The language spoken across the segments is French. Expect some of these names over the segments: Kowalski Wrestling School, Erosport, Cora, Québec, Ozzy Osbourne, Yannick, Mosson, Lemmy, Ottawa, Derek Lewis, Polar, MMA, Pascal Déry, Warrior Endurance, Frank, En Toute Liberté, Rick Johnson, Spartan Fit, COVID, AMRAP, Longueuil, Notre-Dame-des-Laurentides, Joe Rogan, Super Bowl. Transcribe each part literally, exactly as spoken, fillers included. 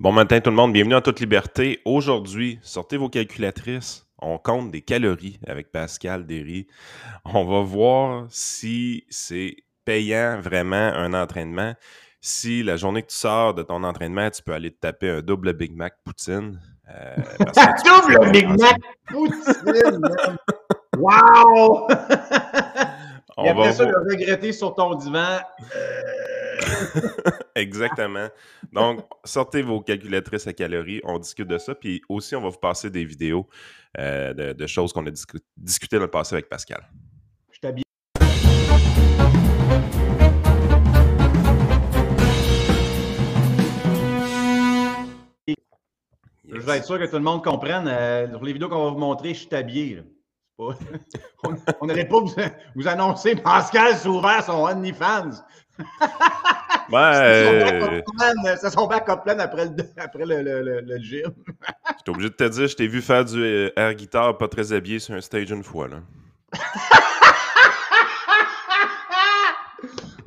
Bon matin tout le monde, bienvenue en toute liberté. Aujourd'hui, sortez vos calculatrices, on compte des calories avec Pascal Déry. On va voir si c'est payant vraiment un entraînement. Si la journée que tu sors de ton entraînement, tu peux aller te taper un double Big Mac poutine. Euh, parce que tu double Big Mac poutine! Wow! On Et après va ça, voir. Le regretter sur ton divan. Euh... Exactement. Donc, sortez vos calculatrices à calories, on discute de ça, puis aussi, on va vous passer des vidéos euh, de, de choses qu'on a discu- discutées dans le passé avec Pascal. Je t'habille. Yes. Je veux être sûr que tout le monde comprenne. Euh, sur les vidéos qu'on va vous montrer, je suis habillé, là. On n'allait pas vous, vous annoncer Pascal Souvert, son OnlyFans. Ben, c'est son back-up plan après, le, après le, le, le gym. J'étais obligé de te dire, je t'ai vu faire du air guitare pas très habillé sur un stage une fois. Là.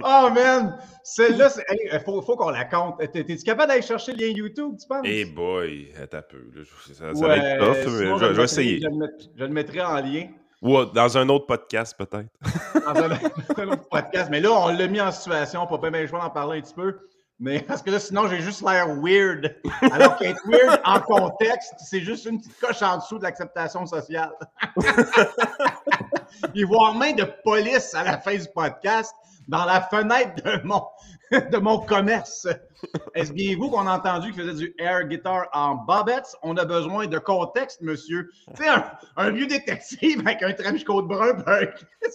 Oh man! Celle-là, il faut, faut qu'on la compte. T'es-tu capable d'aller chercher le lien YouTube, tu penses? Eh hey boy, attends un peu. Là. Ça, ça ouais, va être tough, mais je, je vais essayer. Je le, met, je le mettrai en lien. Ou ouais, dans un autre podcast, peut-être. Dans un, un autre podcast. Mais là, on l'a mis en situation. Pas bien, je vais en parler un petit peu. Mais parce que là, sinon, j'ai juste l'air weird. Alors qu'être weird en contexte, c'est juste une petite coche en dessous de l'acceptation sociale. Il va en main de police à la fin du podcast. Dans la fenêtre de mon, de mon commerce. Est-ce bien vous qu'on a entendu qu'il faisait du air guitar en bobettes? On a besoin de contexte, monsieur. Tu sais, un, un vieux détective avec un trench coat brun, un,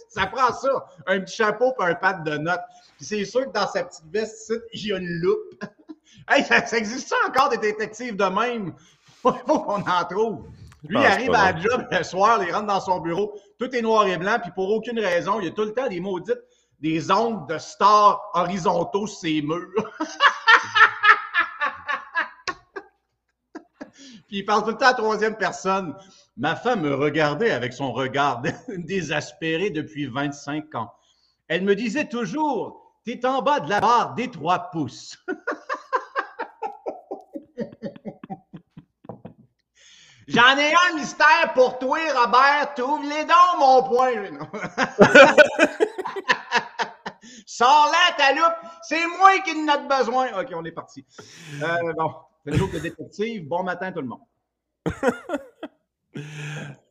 ça prend ça. Un petit chapeau et un pad de notes. Puis c'est sûr que dans sa petite veste, il y a une loupe. Hey, ça, ça existe ça encore des détectives de même? Faut qu'on en trouve. Lui, il arrive à la job le soir, il rentre dans son bureau. Tout est noir et blanc, puis pour aucune raison, il y a tout le temps des maudites. Des ondes de stars horizontaux sur ses murs. Puis il parle tout le temps à la troisième personne. Ma femme me regardait avec son regard désespéré depuis vingt-cinq ans. Elle me disait toujours, « T'es en bas de la barre des trois pouces. » J'en ai un mystère pour toi, Robert. Trouve-les donc, mon point. Sors-la, ta loupe! C'est moi qui en a besoin! OK, on est parti. Euh, bon, c'est le jour de détective. Bon matin, tout le monde.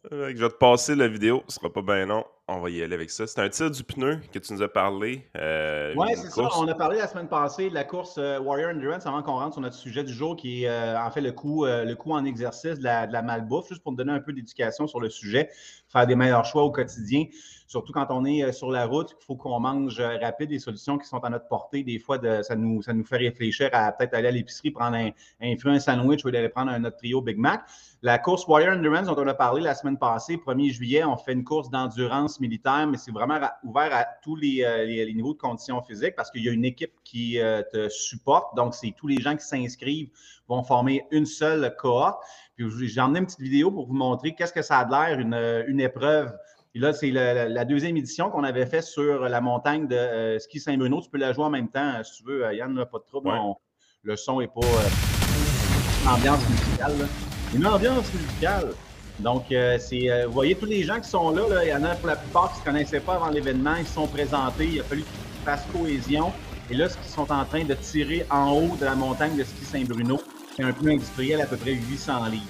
Je vais te passer la vidéo. Ce sera pas bien long. On va y aller avec ça. C'est un tir du pneu que tu nous as parlé. Euh, oui, c'est course. Ça. On a parlé la semaine passée de la course euh, Warrior Endurance avant qu'on rentre sur notre sujet du jour qui est euh, en fait le coup, euh, le coup en exercice de la, de la malbouffe, juste pour te donner un peu d'éducation sur le sujet, faire des meilleurs choix au quotidien. Surtout quand on est sur la route, il faut qu'on mange rapide, des solutions qui sont à notre portée. Des fois, de, ça, nous, ça nous fait réfléchir à peut-être aller à l'épicerie, prendre un, un fruit, un sandwich ou aller prendre un, notre trio Big Mac. La course Warrior Endurance dont on a parlé la semaine passée, premier juillet, on fait une course d'endurance militaire, mais c'est vraiment ouvert à tous les, les, les niveaux de conditions physiques parce qu'il y a une équipe qui euh, te supporte. Donc, c'est tous les gens qui s'inscrivent vont former une seule cohorte. Puis, j'ai emmené une petite vidéo pour vous montrer qu'est-ce que ça a l'air, une, une épreuve. Et là, c'est la, la deuxième édition qu'on avait faite sur la montagne de euh, Ski Saint-Benoît. Tu peux la jouer en même temps, si tu veux. Yann, là, pas de trouble. Ouais. On, le son n'est pas... Euh, ambiance musicale. Là. Une ambiance musicale. Donc, euh, c'est, euh, vous voyez, tous les gens qui sont là, là, il y en a pour la plupart qui ne se connaissaient pas avant l'événement. Ils se sont présentés. Il a fallu qu'ils fassent cohésion. Et là, ce qu'ils sont en train de tirer en haut de la montagne de Ski Saint-Bruno, c'est un pneu industriel à peu près huit cents livres.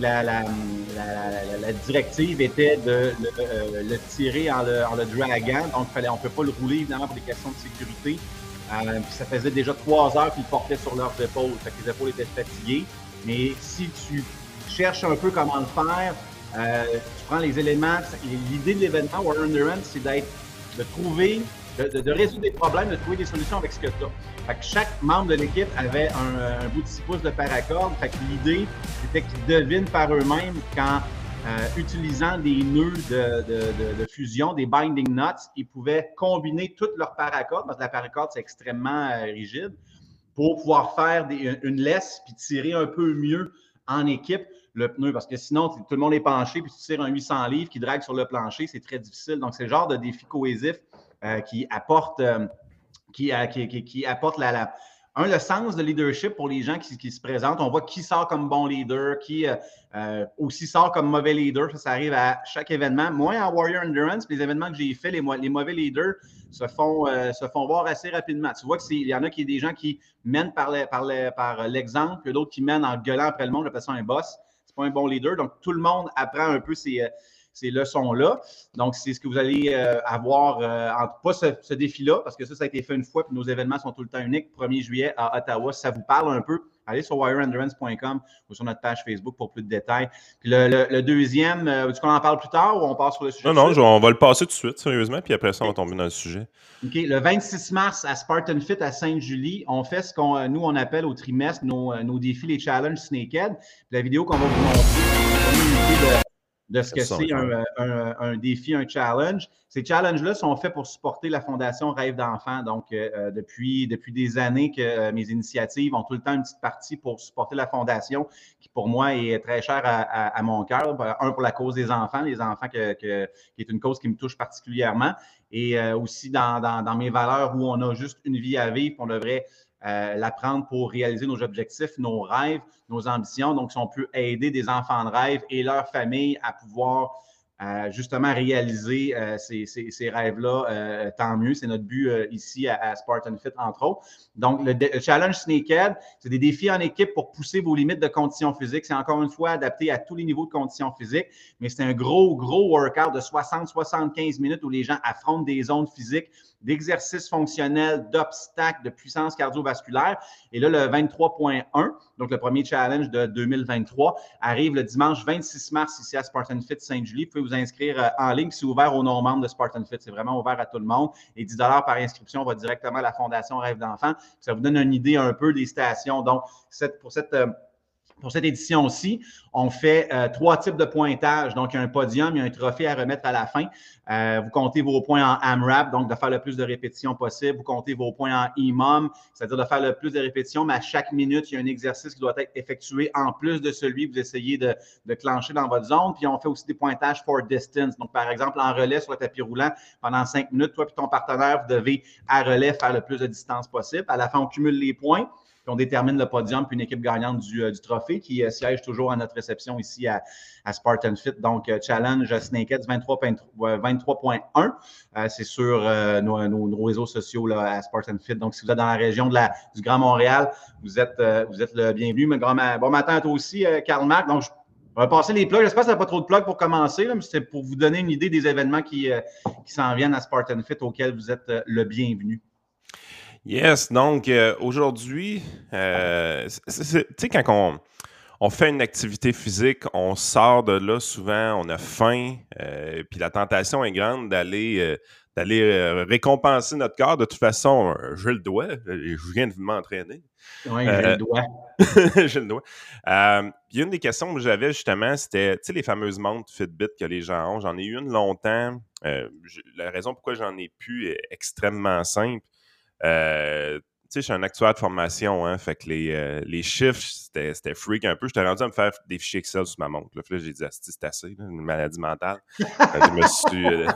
La, la, la, la, la directive était de le, euh, le tirer en le, en le draguant, donc fallait, on ne peut pas le rouler évidemment pour des questions de sécurité. Euh, puis ça faisait déjà trois heures qu'ils le portaient sur leurs épaules, fait que les épaules étaient fatiguées. Mais si tu cherches un peu comment le faire, euh, tu prends les éléments. L'idée de l'événement Warrior Endurance, c'est d'être, de trouver, de, de, de résoudre des problèmes, de trouver des solutions avec ce que tu as. Fait que chaque membre de l'équipe avait un, un bout de six pouces de paracorde. Fait que l'idée, c'était qu'ils devinent par eux-mêmes qu'en euh, utilisant des nœuds de, de, de, de fusion, des binding knots, ils pouvaient combiner toutes leurs paracordes, parce que la paracorde, c'est extrêmement euh, rigide, pour pouvoir faire des, une laisse puis tirer un peu mieux en équipe le pneu. Parce que sinon, tout le monde est penché puis tu tires un huit cents livres qui drague sur le plancher, c'est très difficile. Donc, c'est le genre de défi cohésif euh, qui apporte... Euh, Qui, qui, qui apporte la, la, Un, le sens de leadership pour les gens qui, qui se présentent. On voit qui sort comme bon leader, qui euh, aussi sort comme mauvais leader. Ça, ça arrive à chaque événement. Moi, en Warrior Endurance, les événements que j'ai faits, les, les mauvais leaders se font, euh, se font voir assez rapidement. Tu vois qu'il y en a qui des gens qui mènent par, les, par, les, par l'exemple, que d'autres qui mènent en gueulant après le monde. J'appelle ça un boss. C'est pas un bon leader. Donc, tout le monde apprend un peu ses... Euh, ces leçons-là. Donc, c'est ce que vous allez euh, avoir, euh, en, pas ce, ce défi-là, parce que ça, ça a été fait une fois, puis nos événements sont tout le temps uniques. premier juillet à Ottawa, si ça vous parle un peu, allez sur warrior endurance point com ou sur notre page Facebook pour plus de détails. Puis le, le, le deuxième, euh, est-ce qu'on en parle plus tard ou on passe sur le sujet? Non, non, je, on va le passer tout de suite, sérieusement, puis après ça, okay. On va tomber dans le sujet. OK. Le vingt-six mars, à Spartan Fit, à Sainte-Julie, on fait ce qu'on, nous, on appelle au trimestre nos, nos défis, les challenges Snakehead. La vidéo qu'on va vous montrer, de ce que c'est un, un, un défi, un challenge. Ces challenges-là sont faits pour supporter la Fondation Rêves d'Enfants. Donc, euh, depuis, depuis des années que euh, mes initiatives ont tout le temps une petite partie pour supporter la Fondation, qui pour moi est très chère à, à, à mon cœur. Un, pour la cause des enfants, les enfants que, que, qui est une cause qui me touche particulièrement. Et euh, aussi dans, dans, dans mes valeurs où on a juste une vie à vivre, on devrait... Euh, l'apprendre pour réaliser nos objectifs, nos rêves, nos ambitions. Donc, si on peut aider des enfants de rêve et leur famille à pouvoir euh, justement réaliser euh, ces, ces, ces rêves-là, euh, tant mieux. C'est notre but euh, ici à, à Spartan Fit, entre autres. Donc, le, le challenge Snakehead, c'est des défis en équipe pour pousser vos limites de condition physique. C'est encore une fois adapté à tous les niveaux de condition physique, mais c'est un gros, gros workout de soixante à soixante-quinze minutes où les gens affrontent des zones physiques, d'exercices fonctionnels, d'obstacles, de puissance cardiovasculaire. Et là, le vingt-trois point un, donc le premier challenge de deux mille vingt-trois, arrive le dimanche vingt-six mars ici à Spartan Fit Sainte-Julie. Vous pouvez vous inscrire en ligne. C'est ouvert aux non-membres de Spartan Fit. C'est vraiment ouvert à tout le monde. Et dix dollars par inscription va directement à la Fondation Rêves d'Enfants. Ça vous donne une idée un peu des stations. Donc, cette, pour cette... Pour cette édition-ci, on fait euh, trois types de pointages. Donc, il y a un podium, il y a un trophée à remettre à la fin. Euh, vous comptez vos points en AMRAP, donc de faire le plus de répétitions possible. Vous comptez vos points en I M O M, c'est-à-dire de faire le plus de répétitions, mais à chaque minute, il y a un exercice qui doit être effectué en plus de celui que vous essayez de, de clencher dans votre zone. Puis, on fait aussi des pointages for distance. Donc, par exemple, en relais sur le tapis roulant, pendant cinq minutes, toi et ton partenaire, vous devez à relais faire le plus de distance possible. À la fin, on cumule les points. Puis on détermine le podium, puis une équipe gagnante du, euh, du trophée qui euh, siège toujours à notre réception ici à, à Spartan Fit. Donc, euh, challenge Snakehead vingt-trois point un. Euh, c'est sur euh, nos, nos, nos réseaux sociaux là, à Spartan Fit. Donc, si vous êtes dans la région de la, du Grand Montréal, vous êtes, euh, vous êtes le bienvenu. Mais grand, bon matin à toi aussi, euh, Karl-Marc. Donc, je, on va passer les plugs. J'espère que ça n'a pas trop de plugs pour commencer, là, mais c'est pour vous donner une idée des événements qui, euh, qui s'en viennent à Spartan Fit auxquels vous êtes euh, le bienvenu. Yes, donc euh, aujourd'hui, euh, tu sais, quand on, on fait une activité physique, on sort de là souvent, on a faim, euh, puis la tentation est grande d'aller euh, d'aller euh, récompenser notre corps. De toute façon, euh, je le dois, je, je viens de m'entraîner. Oui, euh, je le dois. Je le dois. Euh, puis une des questions que j'avais justement, c'était, tu sais, les fameuses montres Fitbit que les gens ont. J'en ai eu une longtemps. Euh, je, la raison pourquoi j'en ai plus est extrêmement simple. Euh, tu sais, je suis un actuaire de formation, hein, fait que les, euh, les chiffres, c'était, c'était freak un peu. J'étais rendu à me faire des fichiers Excel sur ma montre. Là, là j'ai dit, ah, c'est assez, là, une maladie mentale. Je me suis, euh,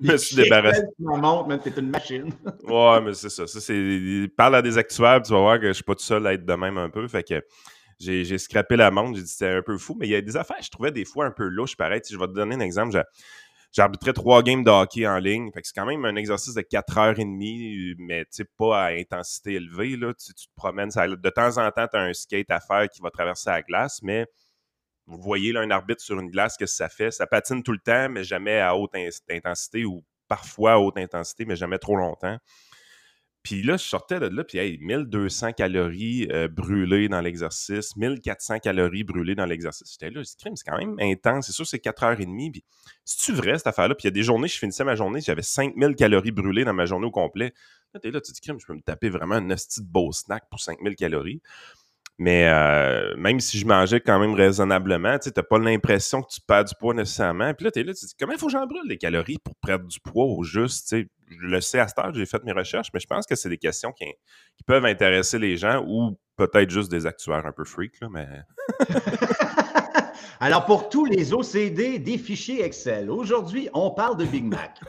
me suis débarrassé. Excel sur ma montre, même, c'est une machine. Ouais, mais c'est ça. ça c'est, parle à des actuaires, tu vas voir que je suis pas tout seul à être de même un peu. Fait que j'ai, j'ai scrappé la montre, j'ai dit, c'était un peu fou. Mais il y a des affaires, je trouvais des fois un peu louches, pareil. Tu sais, je vais te donner un exemple. J'ai, J'arbitrais trois games de hockey en ligne. Fait que c'est quand même un exercice de quatre heures trente, mais pas à intensité élevée. Là. Tu, tu te promènes. Ça, de temps en temps, tu as un skate à faire qui va traverser la glace, mais vous voyez là, un arbitre sur une glace, qu'est-ce que ça fait? Ça patine tout le temps, mais jamais à haute in- intensité ou parfois à haute intensité, mais jamais trop longtemps. Puis là, je sortais de là, puis hey, mille deux cents calories euh, brûlées dans l'exercice, mille quatre cents calories brûlées dans l'exercice. J'étais là, c'est quand même intense. C'est sûr que c'est quatre heures trente. Puis c'est-tu vrai, cette affaire-là? Puis il y a des journées, je finissais ma journée, j'avais cinq mille calories brûlées dans ma journée au complet. Là, t'es là, tu te dis, crème, je peux me taper vraiment un petit beau snack pour cinq mille calories. Mais euh, même si je mangeais quand même raisonnablement, tu n'as pas l'impression que tu perds du poids nécessairement. Puis là, tu es là, tu te dis, comment il faut que j'en brûle des calories pour perdre du poids au juste? T'sais, je le sais à cette heure, j'ai fait mes recherches, mais je pense que c'est des questions qui, qui peuvent intéresser les gens ou peut-être juste des actuaires un peu freaks, là, mais... Alors, pour tous les O C D des fichiers Excel, aujourd'hui, on parle de Big Mac.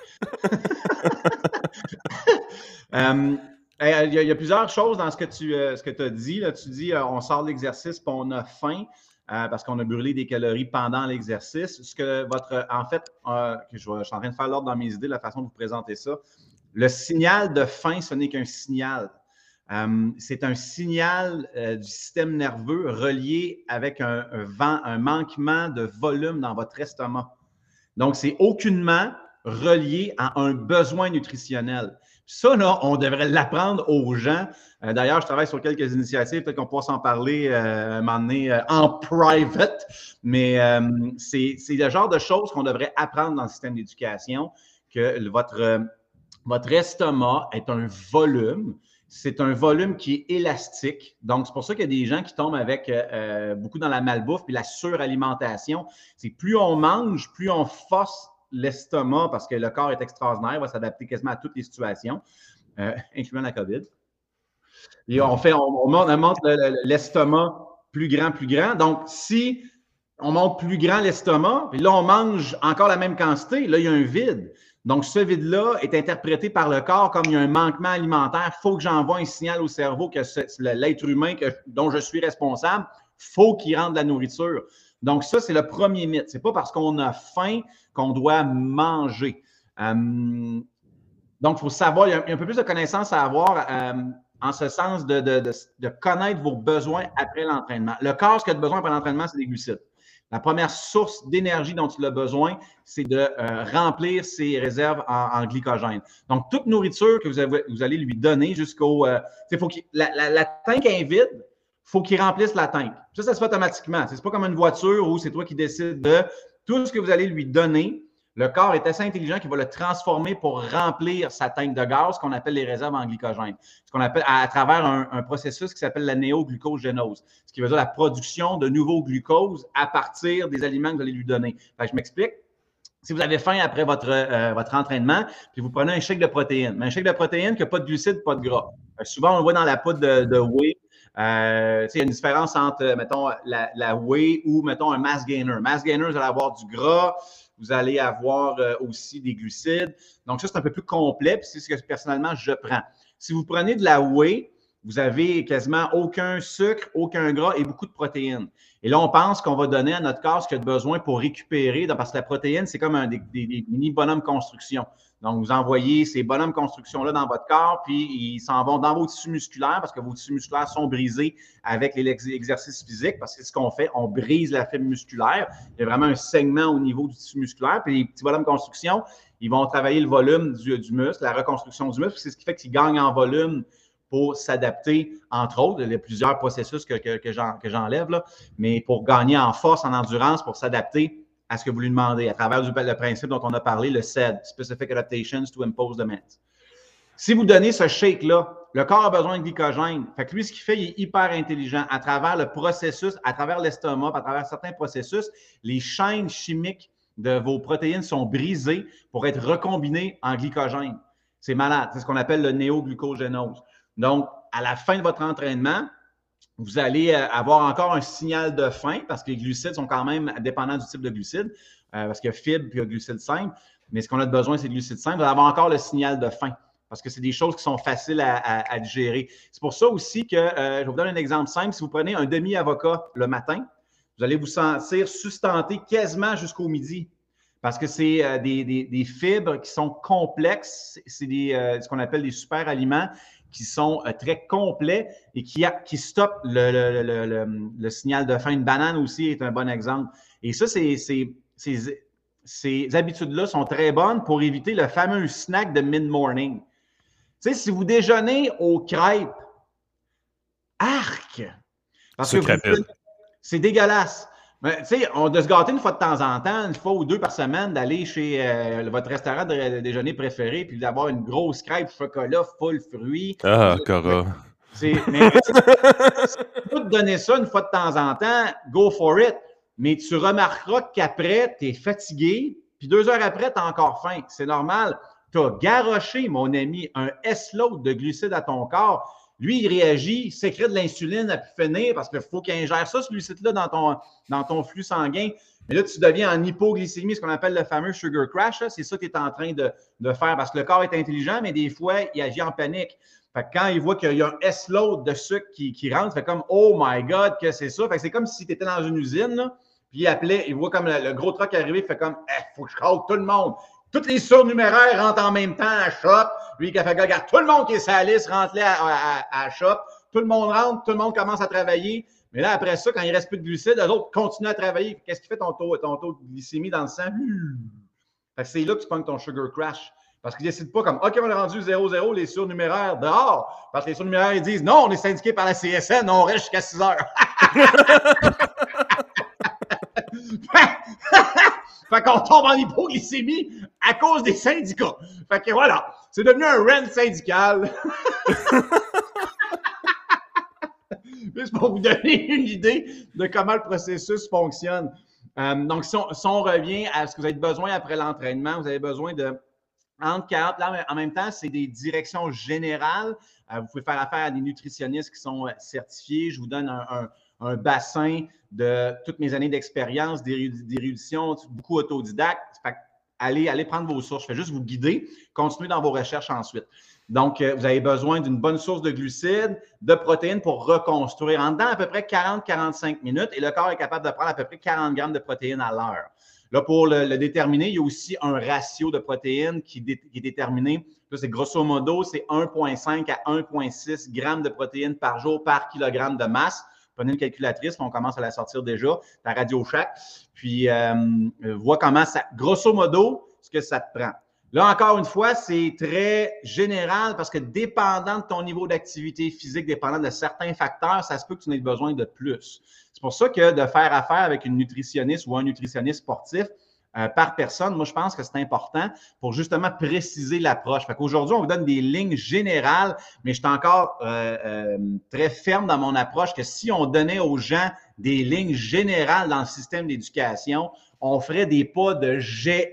euh, Hey, il, y a, il y a plusieurs choses dans ce que tu euh, ce que as dit. Là, tu dis euh, on sort de l'exercice et on a faim euh, parce qu'on a brûlé des calories pendant l'exercice. Ce que votre en fait, euh, que je, je suis en train de faire l'ordre dans mes idées, la façon de vous présenter ça. Le signal de faim, ce n'est qu'un signal. Euh, c'est un signal euh, du système nerveux relié avec un, un, vent, un manquement de volume dans votre estomac. Donc, c'est aucunement relié à un besoin nutritionnel. Ça, là, on devrait l'apprendre aux gens. Euh, d'ailleurs, je travaille sur quelques initiatives, peut-être qu'on pourra s'en parler euh, un moment donné euh, en private, mais euh, c'est, c'est le genre de choses qu'on devrait apprendre dans le système d'éducation, que votre, euh, votre estomac est un volume. C'est un volume qui est élastique. Donc, c'est pour ça qu'il y a des gens qui tombent avec euh, beaucoup dans la malbouffe puis la suralimentation. C'est plus on mange, plus on force l'estomac parce que le corps est extraordinaire, il va s'adapter quasiment à toutes les situations, euh, incluant la COVID. Et on fait, on, on monte, on monte le, le, l'estomac plus grand, plus grand. Donc, si on monte plus grand l'estomac, puis là, on mange encore la même quantité, là, il y a un vide. Donc, ce vide-là est interprété par le corps comme il y a un manquement alimentaire. Il faut que j'envoie un signal au cerveau que ce, l'être humain que, dont je suis responsable, il faut qu'il rende la nourriture. Donc, ça, c'est le premier mythe. Ce n'est pas parce qu'on a faim qu'on doit manger. Euh, donc, il faut savoir, il y a un peu plus de connaissances à avoir euh, en ce sens de, de, de, de connaître vos besoins après l'entraînement. Le corps, ce qu'il a besoin après l'entraînement, c'est des glucides. La première source d'énergie dont il a besoin, c'est de euh, remplir ses réserves en, en glycogène. Donc, toute nourriture que vous, avez, vous allez lui donner jusqu'au… Euh, faut qu'il, la, la, la tank est vide, il faut qu'il remplisse la tank. Ça, ça se fait automatiquement. Ce n'est pas comme une voiture où c'est toi qui décides de… Tout ce que vous allez lui donner, le corps est assez intelligent qu'il va le transformer pour remplir sa tank de gaz, qu'on appelle les réserves en glycogène, ce qu'on appelle à, à travers un, un processus qui s'appelle la néoglucogénose, ce qui veut dire la production de nouveaux glucoses à partir des aliments que vous allez lui donner. Fait que je m'explique. Si vous avez faim après votre, euh, votre entraînement, puis vous prenez un shake de protéines, mais un shake de protéines qui n'a pas de glucides, pas de gras. Euh, souvent, on le voit dans la poudre de, de whey. Euh, il y a une différence entre, mettons, la, la whey ou, mettons, un mass gainer. Mass gainer, vous allez avoir du gras, vous allez avoir euh, aussi des glucides. Donc, ça, c'est un peu plus complet, puis c'est ce que personnellement, je prends. Si vous prenez de la whey, vous avez quasiment aucun sucre, aucun gras et beaucoup de protéines. Et là, on pense qu'on va donner à notre corps ce qu'il a de besoin pour récupérer, parce que la protéine, c'est comme un des, des, des mini-bonhommes construction. Donc, vous envoyez ces bonhommes construction-là dans votre corps, puis ils s'en vont dans vos tissus musculaires parce que vos tissus musculaires sont brisés avec l'exercice physique, parce que c'est ce qu'on fait, on brise la fibre musculaire. Il y a vraiment un segment au niveau du tissu musculaire, puis les petits bonhommes construction, ils vont travailler le volume du, du muscle, la reconstruction du muscle, c'est ce qui fait qu'ils gagnent en volume pour s'adapter, entre autres, il y a plusieurs processus que, que, que, j'en, que j'enlève, là, mais pour gagner en force, en endurance, pour s'adapter à ce que vous lui demandez, à travers du, le principe dont on a parlé, le S A D, Specific Adaptations to Impose Demands. Si vous donnez ce shake-là, le corps a besoin de glycogène. Fait que lui, ce qu'il fait, il est hyper intelligent. À travers le processus, à travers l'estomac, à travers certains processus, les chaînes chimiques de vos protéines sont brisées pour être recombinées en glycogène. C'est malade. C'est ce qu'on appelle le néoglucogénose. Donc, à la fin de votre entraînement, vous allez avoir encore un signal de faim parce que les glucides sont quand même dépendants du type de glucides, euh, parce qu'il y a fibres puis il y a glucides simples. Mais ce qu'on a de besoin, c'est de glucides simples. Vous allez avoir encore le signal de faim parce que c'est des choses qui sont faciles à, à, à digérer. C'est pour ça aussi que, euh, je vous donne un exemple simple, si vous prenez un demi-avocat le matin, vous allez vous sentir sustenté quasiment jusqu'au midi. Parce que c'est euh, des, des, des fibres qui sont complexes, c'est des, euh, ce qu'on appelle des super aliments qui sont euh, très complets et qui, a, qui stoppent le, le, le, le, le signal de faim. Une banane aussi est un bon exemple. Et ça, c'est, c'est, c'est, ces habitudes-là sont très bonnes pour éviter le fameux snack de mid-morning. Tu sais, si vous déjeunez aux crêpes, arc! Parce c'est que vous, c'est dégueulasse. Mais, tu sais, on doit se gâter une fois de temps en temps, une fois ou deux par semaine, d'aller chez euh, votre restaurant de déjeuner préféré, puis d'avoir une grosse crêpe chocolat, full fruits. Ah, Cora. C'est, mais, si tu peux te donner ça une fois de temps en temps, go for it. Mais tu remarqueras qu'après, tu es fatigué, puis deux heures après, tu as encore faim. C'est normal. Tu as garoché, mon ami, un S-load de glucides à ton corps. Lui, il réagit, il sécrète de l'insuline à pu finir parce qu'il faut qu'il ingère ça, ce glucide-là, dans ton, dans ton flux sanguin. Mais là, tu deviens en hypoglycémie, ce qu'on appelle le fameux sugar crash. Là. C'est ça que tu es en train de, de faire parce que le corps est intelligent, mais des fois, il agit en panique. Fait que quand il voit qu'il y a un S-load de sucre qui, qui rentre, fait comme « Oh my God, que c'est ça! » Fait que c'est comme si tu étais dans une usine, là, puis il appelait, il voit comme le, le gros truck arriver, il fait comme eh, « Faut que je call tout le monde! » Toutes les surnuméraires rentrent en même temps à shop. Lui, il a fait « Regarde, tout le monde qui est sur la liste rentre là à, à, à shop. » Tout le monde rentre, tout le monde commence à travailler. Mais là, après ça, quand il reste plus de glucides, les autres continuent à travailler. Qu'est-ce qui fait ton taux, ton taux de glycémie dans le sang? Fait que c'est là que tu pognes ton sugar crash. Parce qu'ils ne décident pas comme « OK, on est rendu zéro zéro, les surnuméraires dehors. » Parce que les surnuméraires, ils disent « Non, on est syndiqués par la C S N, on reste jusqu'à six heures. » Fait qu'on tombe en hypoglycémie à cause des syndicats. Fait que voilà, c'est devenu un rent syndical. Juste pour vous donner une idée de comment le processus fonctionne. Euh, donc, si on, si on revient à ce que vous avez besoin après l'entraînement, vous avez besoin de entre quarante. Là, en même temps, c'est des directions générales. Euh, vous pouvez faire affaire à des nutritionnistes qui sont certifiés. Je vous donne un, un, un bassin de toutes mes années d'expérience, d'érudition, beaucoup autodidacte. Fait que allez, allez prendre vos sources. Je vais juste vous guider. Continuez dans vos recherches ensuite. Donc, vous avez besoin d'une bonne source de glucides, de protéines pour reconstruire. En dedans, à peu près quarante à quarante-cinq minutes, et le corps est capable de prendre à peu près quarante grammes de protéines à l'heure. Là, pour le, le déterminer, il y a aussi un ratio de protéines qui, dé, qui est déterminé. Là, c'est grosso modo, c'est un virgule cinq à un virgule six grammes de protéines par jour par kilogramme de masse. Prenez une calculatrice, on commence à la sortir déjà, ta Radio-X. Puis, euh, vois comment ça, grosso modo, ce que ça te prend. Là, encore une fois, c'est très général parce que dépendant de ton niveau d'activité physique, dépendant de certains facteurs, ça se peut que tu n'aies besoin de plus. C'est pour ça que de faire affaire avec une nutritionniste ou un nutritionniste sportif euh, par personne, moi, je pense que c'est important pour justement préciser l'approche. Fait qu'aujourd'hui, on vous donne des lignes générales, mais je suis encore euh, euh, très ferme dans mon approche que si on donnait aux gens des lignes générales dans le système d'éducation, on ferait des pas de géant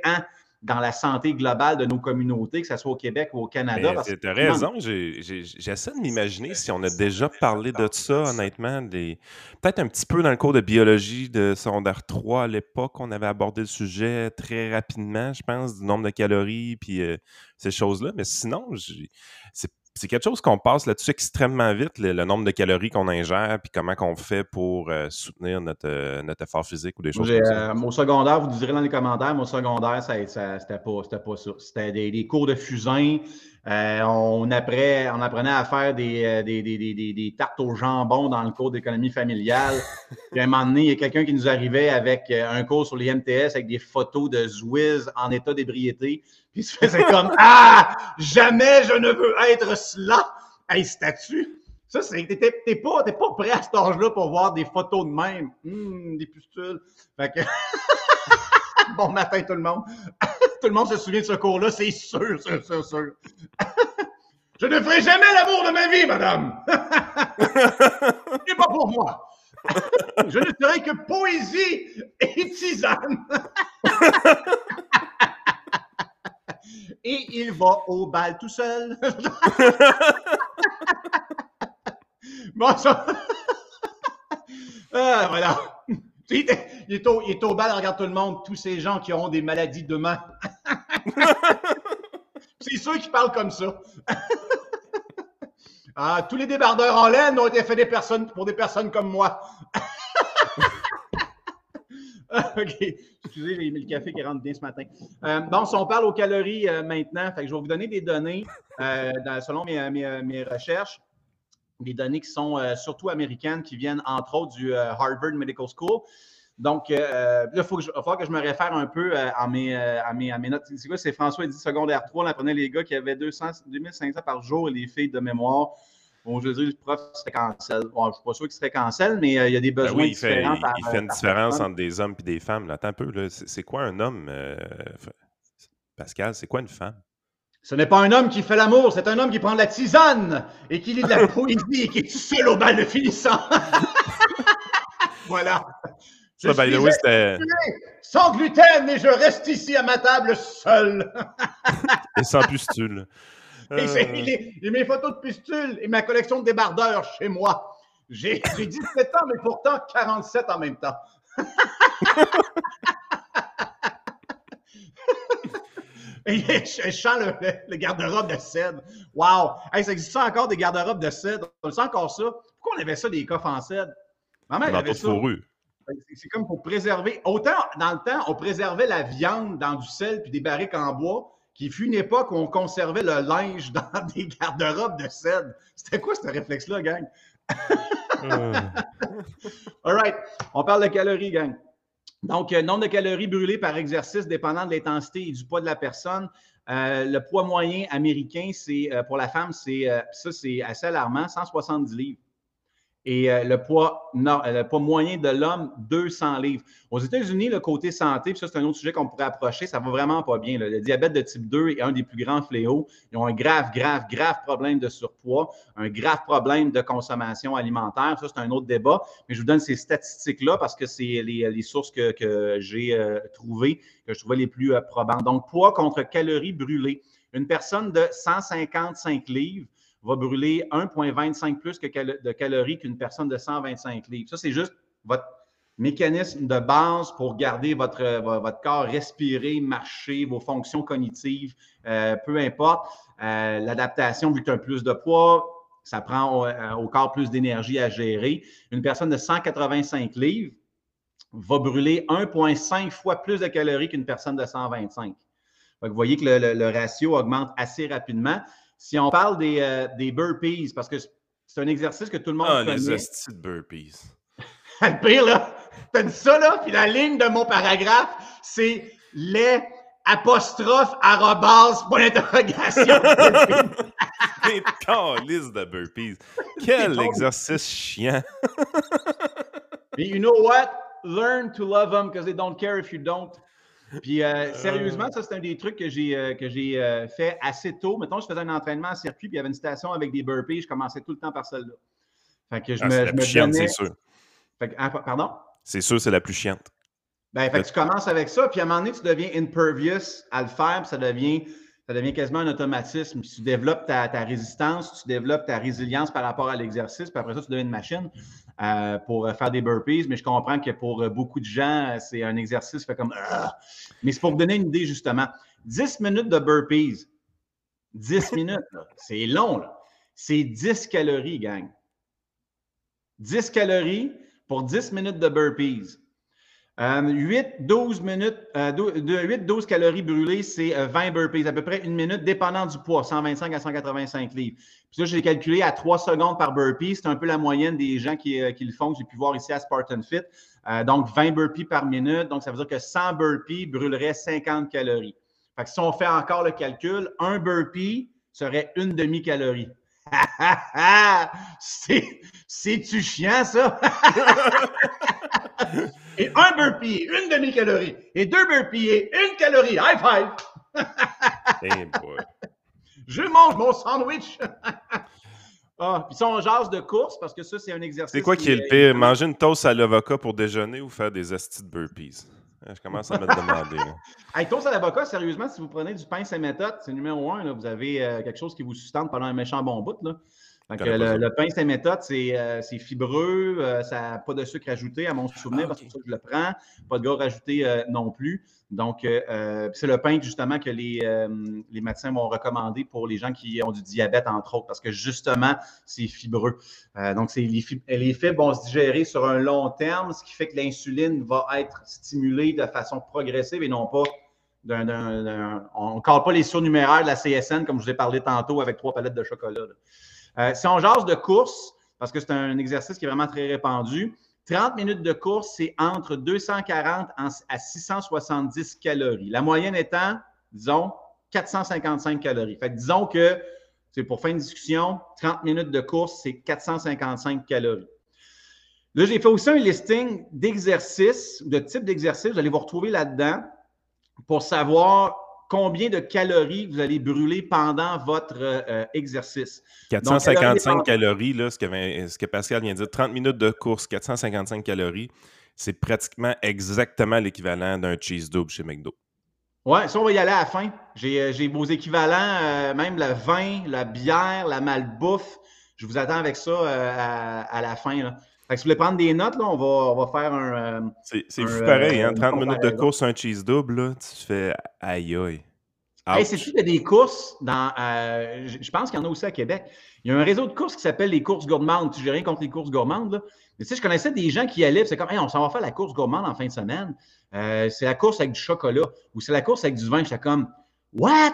dans la santé globale de nos communautés, que ce soit au Québec ou au Canada. Tu as raison, j'ai, j'ai, j'essaie de m'imaginer si on a déjà parlé de ça, honnêtement. Des... Peut-être un petit peu dans le cours de biologie de secondaire trois à l'époque, on avait abordé le sujet très rapidement, je pense, du nombre de calories puis euh, ces choses-là. Mais sinon, j'ai... c'est C'est quelque chose qu'on passe là-dessus extrêmement vite, le, le nombre de calories qu'on ingère puis comment qu'on fait pour euh, soutenir notre, euh, notre effort physique ou des choses J'ai, comme ça. Euh, mon secondaire, vous direz dans les commentaires, mon secondaire, ça, ça, c'était pas, c'était pas ça. C'était des, des cours de fusain. Euh, on, apprenait, on apprenait à faire des, des, des, des, des, des tartes au jambon dans le cours d'économie familiale. Puis à un moment donné, il y a quelqu'un qui nous arrivait avec un cours sur les M T S avec des photos de Zwiz en état d'ébriété. Puis il se faisait comme « Ah! Jamais je ne veux être cela! » Hey, statue! Ça, c'est, t'es, t'es, t'es, pas, t'es pas prêt à cet âge-là pour voir des photos de même. Hum, des pustules. Fait que... Bon matin tout le monde. Tout le monde se souvient de ce cours-là, c'est sûr, sûr, sûr, sûr. Je ne ferai jamais l'amour de ma vie, madame. Ce n'est pas pour moi. Je ne serai que poésie et tisane. Et il va au bal tout seul. Bon, ça... Ah, voilà. Il est, au, il est au bal, regarde tout le monde, tous ces gens qui auront des maladies demain. C'est ceux qui parlent comme ça. Ah, tous les débardeurs en laine ont été faits des personnes, pour des personnes comme moi. OK. Excusez, j'ai mis le café qui rentre bien ce matin. Euh, bon, si on parle aux calories euh, maintenant, fait que je vais vous donner des données euh, dans, selon mes, mes, mes recherches. Des données qui sont euh, surtout américaines, qui viennent entre autres du euh, Harvard Medical School. Donc, euh, là, il faut, faut que je me réfère un peu euh, à, mes, euh, à, mes, à mes notes. C'est quoi? C'est François, il dit secondaire trois, on apprenait les gars qui avaient deux mille cinq cents par jour et les filles de mémoire. Bon, je veux dire, le prof serait cancel. Bon, je ne suis pas sûr qu'il serait cancel, mais euh, il y a des besoins ben oui, il fait, différents. Il, par, il fait une différence personne. Entre des hommes et des femmes. Là, attends un peu, là. C'est, c'est quoi un homme, euh, Pascal? C'est quoi une femme? Ce n'est pas un homme qui fait l'amour, c'est un homme qui prend de la tisane et qui lit de la poésie et qui est tout seul au bal de finissant. Voilà. Ça, je suis c'était... sans gluten et je reste ici à ma table seul. Et sans pustule. Euh... Et, c'est, il est, et mes photos de pustules et ma collection de débardeurs chez moi. J'ai, j'ai dix-sept ans, mais pourtant quarante-sept en même temps. Je sens le, le garde-robe de cèdre. Wow! Hey, ça existe encore des garde-robes de cèdre? On le sent encore ça? Pourquoi on avait ça, des coffres en cèdre? Ma mère avait ça. C'est comme pour préserver. Autant, dans le temps, on préservait la viande dans du sel puis des barriques en bois, qui fut une époque où on conservait le linge dans des garde-robes de cèdre. C'était quoi ce réflexe-là, gang? euh... All right. On parle de calories, gang. Donc, euh, nombre de calories brûlées par exercice dépendant de l'intensité et du poids de la personne. Euh, le poids moyen américain, c'est euh, pour la femme, c'est euh, ça, c'est assez alarmant, cent soixante-dix livres. Et euh, le, poids, non, le poids moyen de l'homme, deux cents livres. Aux États-Unis, le côté santé, puis ça, c'est un autre sujet qu'on pourrait approcher, ça va vraiment pas bien. Là. Le diabète de type deux est un des plus grands fléaux. Ils ont un grave, grave, grave problème de surpoids, un grave problème de consommation alimentaire. Ça, c'est un autre débat. Mais je vous donne ces statistiques-là parce que c'est les, les sources que, que j'ai euh, trouvées, que je trouvais les plus euh, probantes. Donc, poids contre calories brûlées. Une personne de cent cinquante-cinq livres va brûler un virgule vingt-cinq plus que cal- de calories qu'une personne de cent vingt-cinq livres. Ça, c'est juste votre mécanisme de base pour garder votre, votre corps respirer, marcher, vos fonctions cognitives, euh, peu importe. Euh, l'adaptation, vu que tu as plus de poids, ça prend au, euh, au corps plus d'énergie à gérer. Une personne de cent quatre-vingt-cinq livres va brûler un virgule cinq fois plus de calories qu'une personne de cent vingt-cinq. Fait que vous voyez que le, le, le ratio augmente assez rapidement. Si on parle des, euh, des burpees, parce que c'est un exercice que tout le monde ah, connaît. Ah, les hosties de burpees. Le pire, là, t'as dit ça, là, puis la ligne de mon paragraphe, c'est les apostrophes arrobase point d'interrogation. Les calices de burpees. Quel exercice chiant. Mais you know what? Learn to love them because they don't care if you don't. Puis euh, sérieusement, ça, c'est un des trucs que j'ai, euh, que j'ai euh, fait assez tôt. Mettons, je faisais un entraînement en circuit, puis il y avait une station avec des burpees. Je commençais tout le temps par celle-là. Fait que je ah, me, c'est la je plus me chiante, donnais... c'est sûr. Fait que, hein, pardon? C'est sûr, c'est la plus chiante. Ben, fait que tu commences avec ça, puis à un moment donné, tu deviens impervious à le faire, puis ça devient, ça devient quasiment un automatisme. Puis tu développes ta, ta résistance, tu développes ta résilience par rapport à l'exercice, puis après ça, tu deviens une machine. Euh, pour faire des burpees, mais je comprends que pour beaucoup de gens, c'est un exercice qui fait comme... Euh, mais c'est pour vous donner une idée, justement. dix minutes de burpees. dix minutes, là. C'est long, là. C'est dix calories, gang. dix calories pour dix minutes de burpees. Euh, huit à douze minutes, euh, huit à douze calories brûlées, c'est vingt burpees, à peu près une minute, dépendant du poids, cent vingt-cinq à cent quatre-vingt-cinq livres. Puis ça, j'ai calculé à trois secondes par burpee, c'est un peu la moyenne des gens qui, qui le font, que j'ai pu voir ici à Spartan Fit. Euh, donc, vingt burpees par minute, donc ça veut dire que cent burpees brûleraient cinquante calories. Fait que si on fait encore le calcul, un burpee serait une demi-calorie. c'est, c'est-tu chiant, ça? Et un burpee, une demi-calorie. Et deux burpees, et une calorie. High five! Hey boy. Je mange mon sandwich. Ah, puis ça, on jase de course parce que ça, c'est un exercice. C'est quoi qui, qui est le pire? Manger une toast à l'avocat pour déjeuner ou faire des astis de burpees? Je commence à me demander. Hey, toast à l'avocat, sérieusement, si vous prenez du pain sans méthode, c'est numéro un. Là, vous avez euh, quelque chose qui vous sustente pendant un méchant bon bout, là. Donc, euh, le, le pain Saint-Méthode, c'est, euh, c'est fibreux, euh, ça n'a pas de sucre ajouté, à mon souvenir, ah, okay. Parce que c'est pour ça que je le prends. Pas de gras ajouté euh, non plus. Donc, euh, c'est le pain justement que les, euh, les médecins vont recommander pour les gens qui ont du diabète, entre autres, parce que justement, c'est fibreux. Euh, donc, c'est, les, fib- les fibres vont se digérer sur un long terme, ce qui fait que l'insuline va être stimulée de façon progressive et non pas... D'un, d'un, d'un, on ne colle pas les surnuméraires de la C S N, comme je vous ai parlé tantôt, avec trois palettes de chocolat, là. Euh, si on jase de course, parce que c'est un exercice qui est vraiment très répandu, trente minutes de course, c'est entre deux cent quarante à six cent soixante-dix calories. La moyenne étant, disons, quatre cent cinquante-cinq calories. Fait que disons que, c'est pour fin de discussion, trente minutes de course, c'est quatre cent cinquante-cinq calories. Là, j'ai fait aussi un listing d'exercices, de types d'exercices, vous allez vous retrouver là-dedans pour savoir... Combien de calories vous allez brûler pendant votre euh, exercice? quatre cent cinquante-cinq Donc, calories, là, ce, que, ce que Pascal vient de dire, trente minutes de course, quatre cent cinquante-cinq calories, c'est pratiquement exactement l'équivalent d'un cheese double chez McDo. Oui, ça, on va y aller à la fin. J'ai, j'ai vos équivalents, euh, même le vin, la bière, la malbouffe. Je vous attends avec ça euh, à, à la fin, là. Fait que si vous voulez prendre des notes, là, on, va, on va faire un... Euh, c'est c'est un, fou pareil, hein? trente minutes de course, un cheese double, là, tu fais aïe aïe. Hey, c'est-tu qu'il y a des courses dans. Euh, je pense qu'il y en a aussi à Québec. Il y a un réseau de courses qui s'appelle les courses gourmandes. Je n'ai rien contre les courses gourmandes, là. Mais tu sais, je connaissais des gens qui allaient, c'est comme, hey, on s'en va faire la course gourmande en fin de semaine. Euh, c'est la course avec du chocolat ou c'est la course avec du vin. J'étais comme, what?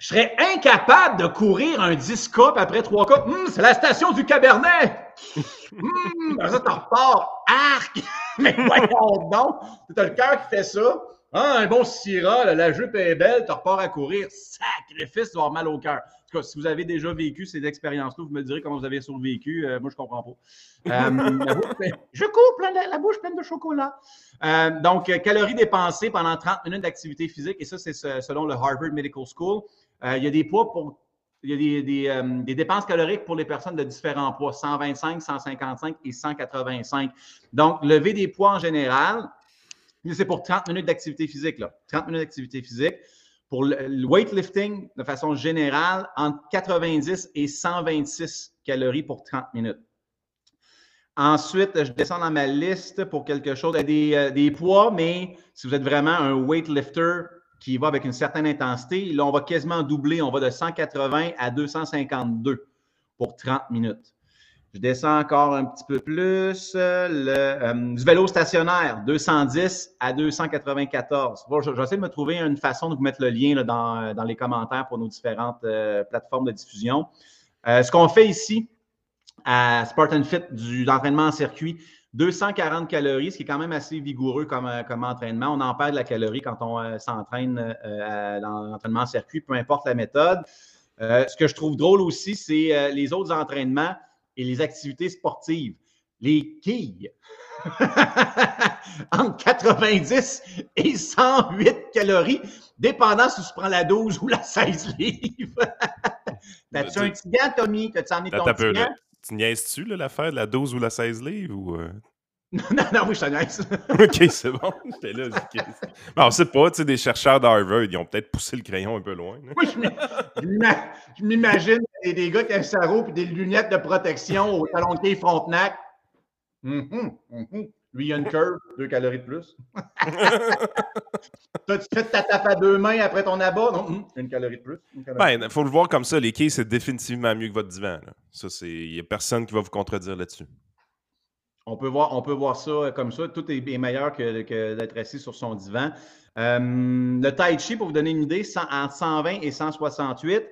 Je serais incapable de courir un dix K après trois K. Hum, c'est la station du Cabernet! Hum, ça, t'en repars. Arc! Mais voyons donc! T'as le cœur qui fait ça. Ah, un bon Syrah, la, la jupe est belle, tu repars à courir, sacrifice, tu vas avoir mal au cœur. En tout cas, si vous avez déjà vécu ces expériences-là, vous me direz comment vous avez survécu. Euh, moi, je ne comprends pas. Euh, la bouche, je coupe la, la bouche pleine de chocolat. Euh, donc, euh, calories dépensées pendant trente minutes d'activité physique, et ça, c'est ce, selon le Harvard Medical School. Euh, il y a des poids pour. Il y a des, des, euh, des dépenses caloriques pour les personnes de différents poids, cent vingt-cinq, cent cinquante-cinq et cent quatre-vingt-cinq. Donc, lever des poids en général. C'est pour trente minutes d'activité physique, là. trente minutes d'activité physique. Pour le weightlifting, de façon générale, entre quatre-vingt-dix et cent vingt-six calories pour trente minutes. Ensuite, je descends dans ma liste pour quelque chose. Il y a des, des poids, mais si vous êtes vraiment un weightlifter qui va avec une certaine intensité, là, on va quasiment doubler. On va de cent quatre-vingts à deux cent cinquante-deux pour trente minutes. Je descends encore un petit peu plus. Euh, le, euh, du vélo stationnaire, deux cent dix à deux cent quatre-vingt-quatorze. Bon, je, je vais essayer de me trouver une façon de vous mettre le lien là, dans, dans les commentaires pour nos différentes euh, plateformes de diffusion. Euh, ce qu'on fait ici à Spartan Fit, du l'entraînement en circuit, deux cent quarante calories, ce qui est quand même assez vigoureux comme, comme entraînement. On en perd de la calorie quand on euh, s'entraîne euh, dans l'entraînement en circuit, peu importe la méthode. Euh, ce que je trouve drôle aussi, c'est euh, les autres entraînements et les activités sportives, les quilles, entre quatre-vingt-dix et cent huit calories, dépendant si tu prends la douze ou la seize livres. T'as-tu un petit gant, Tommy? T'as-tu emmené ton petit gant? Tu niaises-tu l'affaire de la douze ou la seize livres? Ou... non, non, non, oui, je te niaise. OK, c'est bon. J'étais là. Okay. Ben, on ne sait pas, tu sais, des chercheurs d'Harvard, ils ont peut-être poussé le crayon un peu loin. Oui, je m'imagine. Et des gars qui ont un sarreau et des lunettes de protection au Salon de Frontenac. Mm-hmm, mm-hmm. Lui, il y a une curve, deux calories de plus. T'as-tu fait ta tape à deux mains après ton abat? Non, mm-hmm, une calorie de plus. Il ben, faut le voir comme ça. Les quilles, c'est définitivement mieux que votre divan. Il n'y a personne qui va vous contredire là-dessus. On peut voir, on peut voir ça comme ça. Tout est meilleur que, que d'être assis sur son divan. Euh, le tai chi, pour vous donner une idée, entre cent vingt et cent soixante-huit.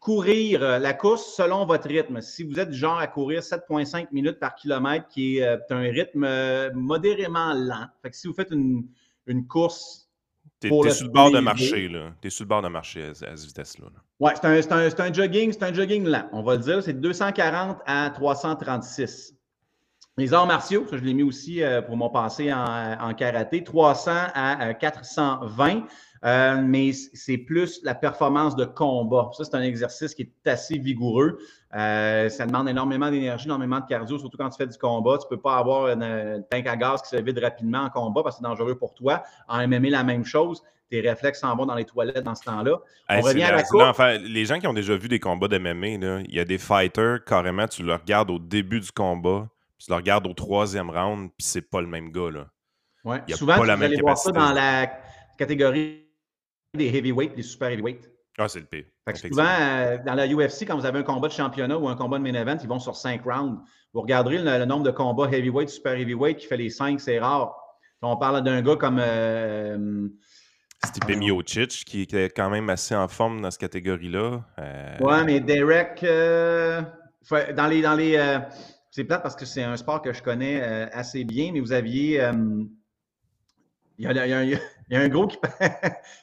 Courir la course selon votre rythme. Si vous êtes du genre à courir sept virgule cinq minutes par kilomètre, qui est euh, un rythme euh, modérément lent. Fait que si vous faites une, une course... T'es sur le bord de marché, là. T'es sur le bord de marché à, à cette vitesse-là. Oui, c'est un, c'est un, un jogging, c'est un jogging lent, on va le dire. C'est de deux cent quarante à trois cent trente-six. Les arts martiaux, ça je l'ai mis aussi euh, pour mon passé en, en karaté, trois cents à quatre cent vingt. Euh, mais c'est plus la performance de combat. Ça, c'est un exercice qui est assez vigoureux. Euh, ça demande énormément d'énergie, énormément de cardio, surtout quand tu fais du combat. Tu ne peux pas avoir une, une tank à gaz qui se vide rapidement en combat parce que c'est dangereux pour toi. En M M A, la même chose. Tes réflexes s'en vont dans les toilettes dans ce temps-là. Hey, on revient à la course. Enfin, les gens qui ont déjà vu des combats d'M M A, il y a des fighters, carrément, tu le regardes au début du combat, puis tu le regardes au troisième round, puis c'est pas le même gars. Là. Ouais. Il y a souvent, pas la même capacité. Voir ça dans la catégorie des heavyweights, des super heavyweights. Ah, c'est le pire. Fait que souvent, euh, dans la U F C, quand vous avez un combat de championnat ou un combat de main event, ils vont sur cinq rounds. Vous regarderez le, le nombre de combats heavyweight, super heavyweight qui fait les cinq, c'est rare. On parle d'un gars comme... Euh, Stipe Miocic, qui était quand même assez en forme dans cette catégorie-là. Euh... Ouais, mais Derek... Euh, dans les... Dans les euh, c'est plate parce que c'est un sport que je connais euh, assez bien, mais vous aviez... Euh, Il y, a, il, y a, il y a un gros qui,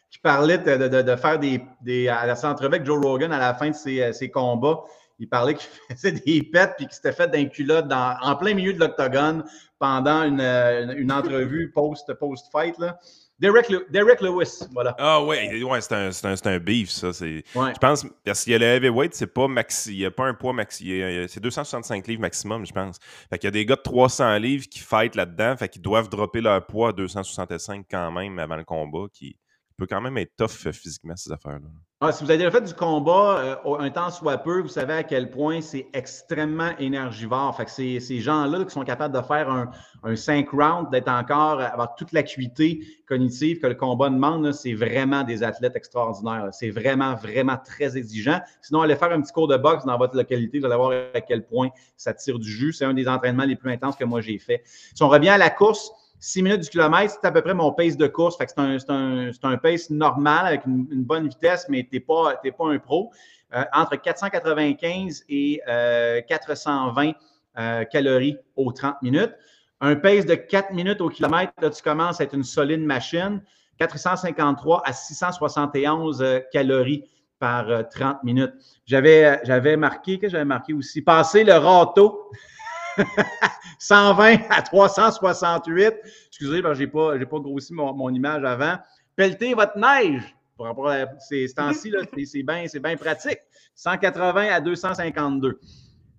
qui parlait de, de, de faire des, des... À la Centre-Vec, Joe Rogan, à la fin de ses, ses combats, il parlait qu'il faisait des pets puis qu'il s'était fait d'un culotte dans, en plein milieu de l'octogone pendant une, une entrevue post, post-fight. Là. Derek, Derek Lewis, voilà. Ah oui, ouais, c'est un, c'est un, c'est un beef, ça. C'est, ouais. Je pense, parce qu'il y a le heavyweight, c'est pas maxi, il n'y a pas un poids maxi, c'est deux cent soixante-cinq livres maximum, je pense. Fait qu'il y a des gars de trois cents livres qui fightent là-dedans, fait qu'ils doivent dropper leur poids à deux cent soixante-cinq quand même avant le combat, qui peut quand même être tough physiquement, ces affaires-là. Ah, si vous avez déjà fait du combat euh, un temps soit peu, vous savez à quel point c'est extrêmement énergivore. Fait que ces, ces gens-là qui sont capables de faire un, un cinq rounds, d'être encore, avoir toute l'acuité cognitive que le combat demande, là, c'est vraiment des athlètes extraordinaires. Là. C'est vraiment, vraiment très exigeant. Sinon, allez faire un petit cours de boxe dans votre localité, vous allez voir à quel point ça tire du jus. C'est un des entraînements les plus intenses que moi j'ai fait. Si on revient à la course, six minutes du kilomètre, c'est à peu près mon pace de course. Fait que c'est un, c'est un, c'est un pace normal avec une, une bonne vitesse, mais tu n'es pas, t'es pas un pro. Euh, entre quatre cent quatre-vingt-quinze et euh, quatre cent vingt euh, calories aux trente minutes. Un pace de quatre minutes au kilomètre, là, tu commences à être une solide machine. quatre cent cinquante-trois à six cent soixante et onze euh, calories par euh, trente minutes. J'avais, j'avais marqué, que j'avais marqué aussi, passer le râteau. cent vingt à trois cent soixante-huit. Excusez, parce que je n'ai pas, j'ai pas grossi mon, mon image avant. Pelletez votre neige. Pour rapport à ces temps-ci, là, c'est, c'est bien c'est bien pratique. cent quatre-vingts à deux cent cinquante-deux.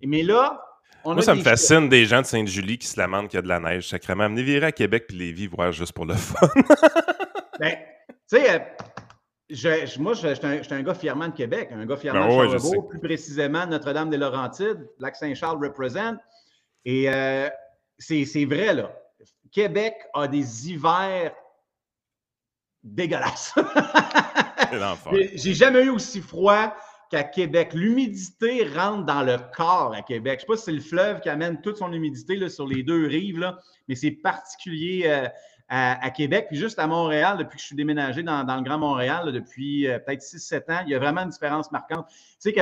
Mais là, on Moi, a ça me fascine des gens de Sainte-Julie qui se lamentent qu'il y a de la neige. Sacrément, amenez virer à Québec puis Lévis, voir juste pour le fun. Ben, tu sais... Euh, Je, je, moi, j'étais un, j'étais un gars fièrement de Québec, un gars fièrement ben de Charleveau, ouais, plus précisément Notre-Dame-des-Laurentides, Lac-Saint-Charles represent. Et euh, c'est, c'est vrai, là. Québec a des hivers dégueulasses. C'est l'enfer. J'ai jamais eu aussi froid qu'à Québec. L'humidité rentre dans le corps à Québec. Je ne sais pas si c'est le fleuve qui amène toute son humidité là, sur les deux rives, là, mais c'est particulier... Euh, À, à Québec, puis juste à Montréal, depuis que je suis déménagé dans, dans le Grand Montréal, là, depuis euh, peut-être six sept ans, il y a vraiment une différence marquante. Tu sais que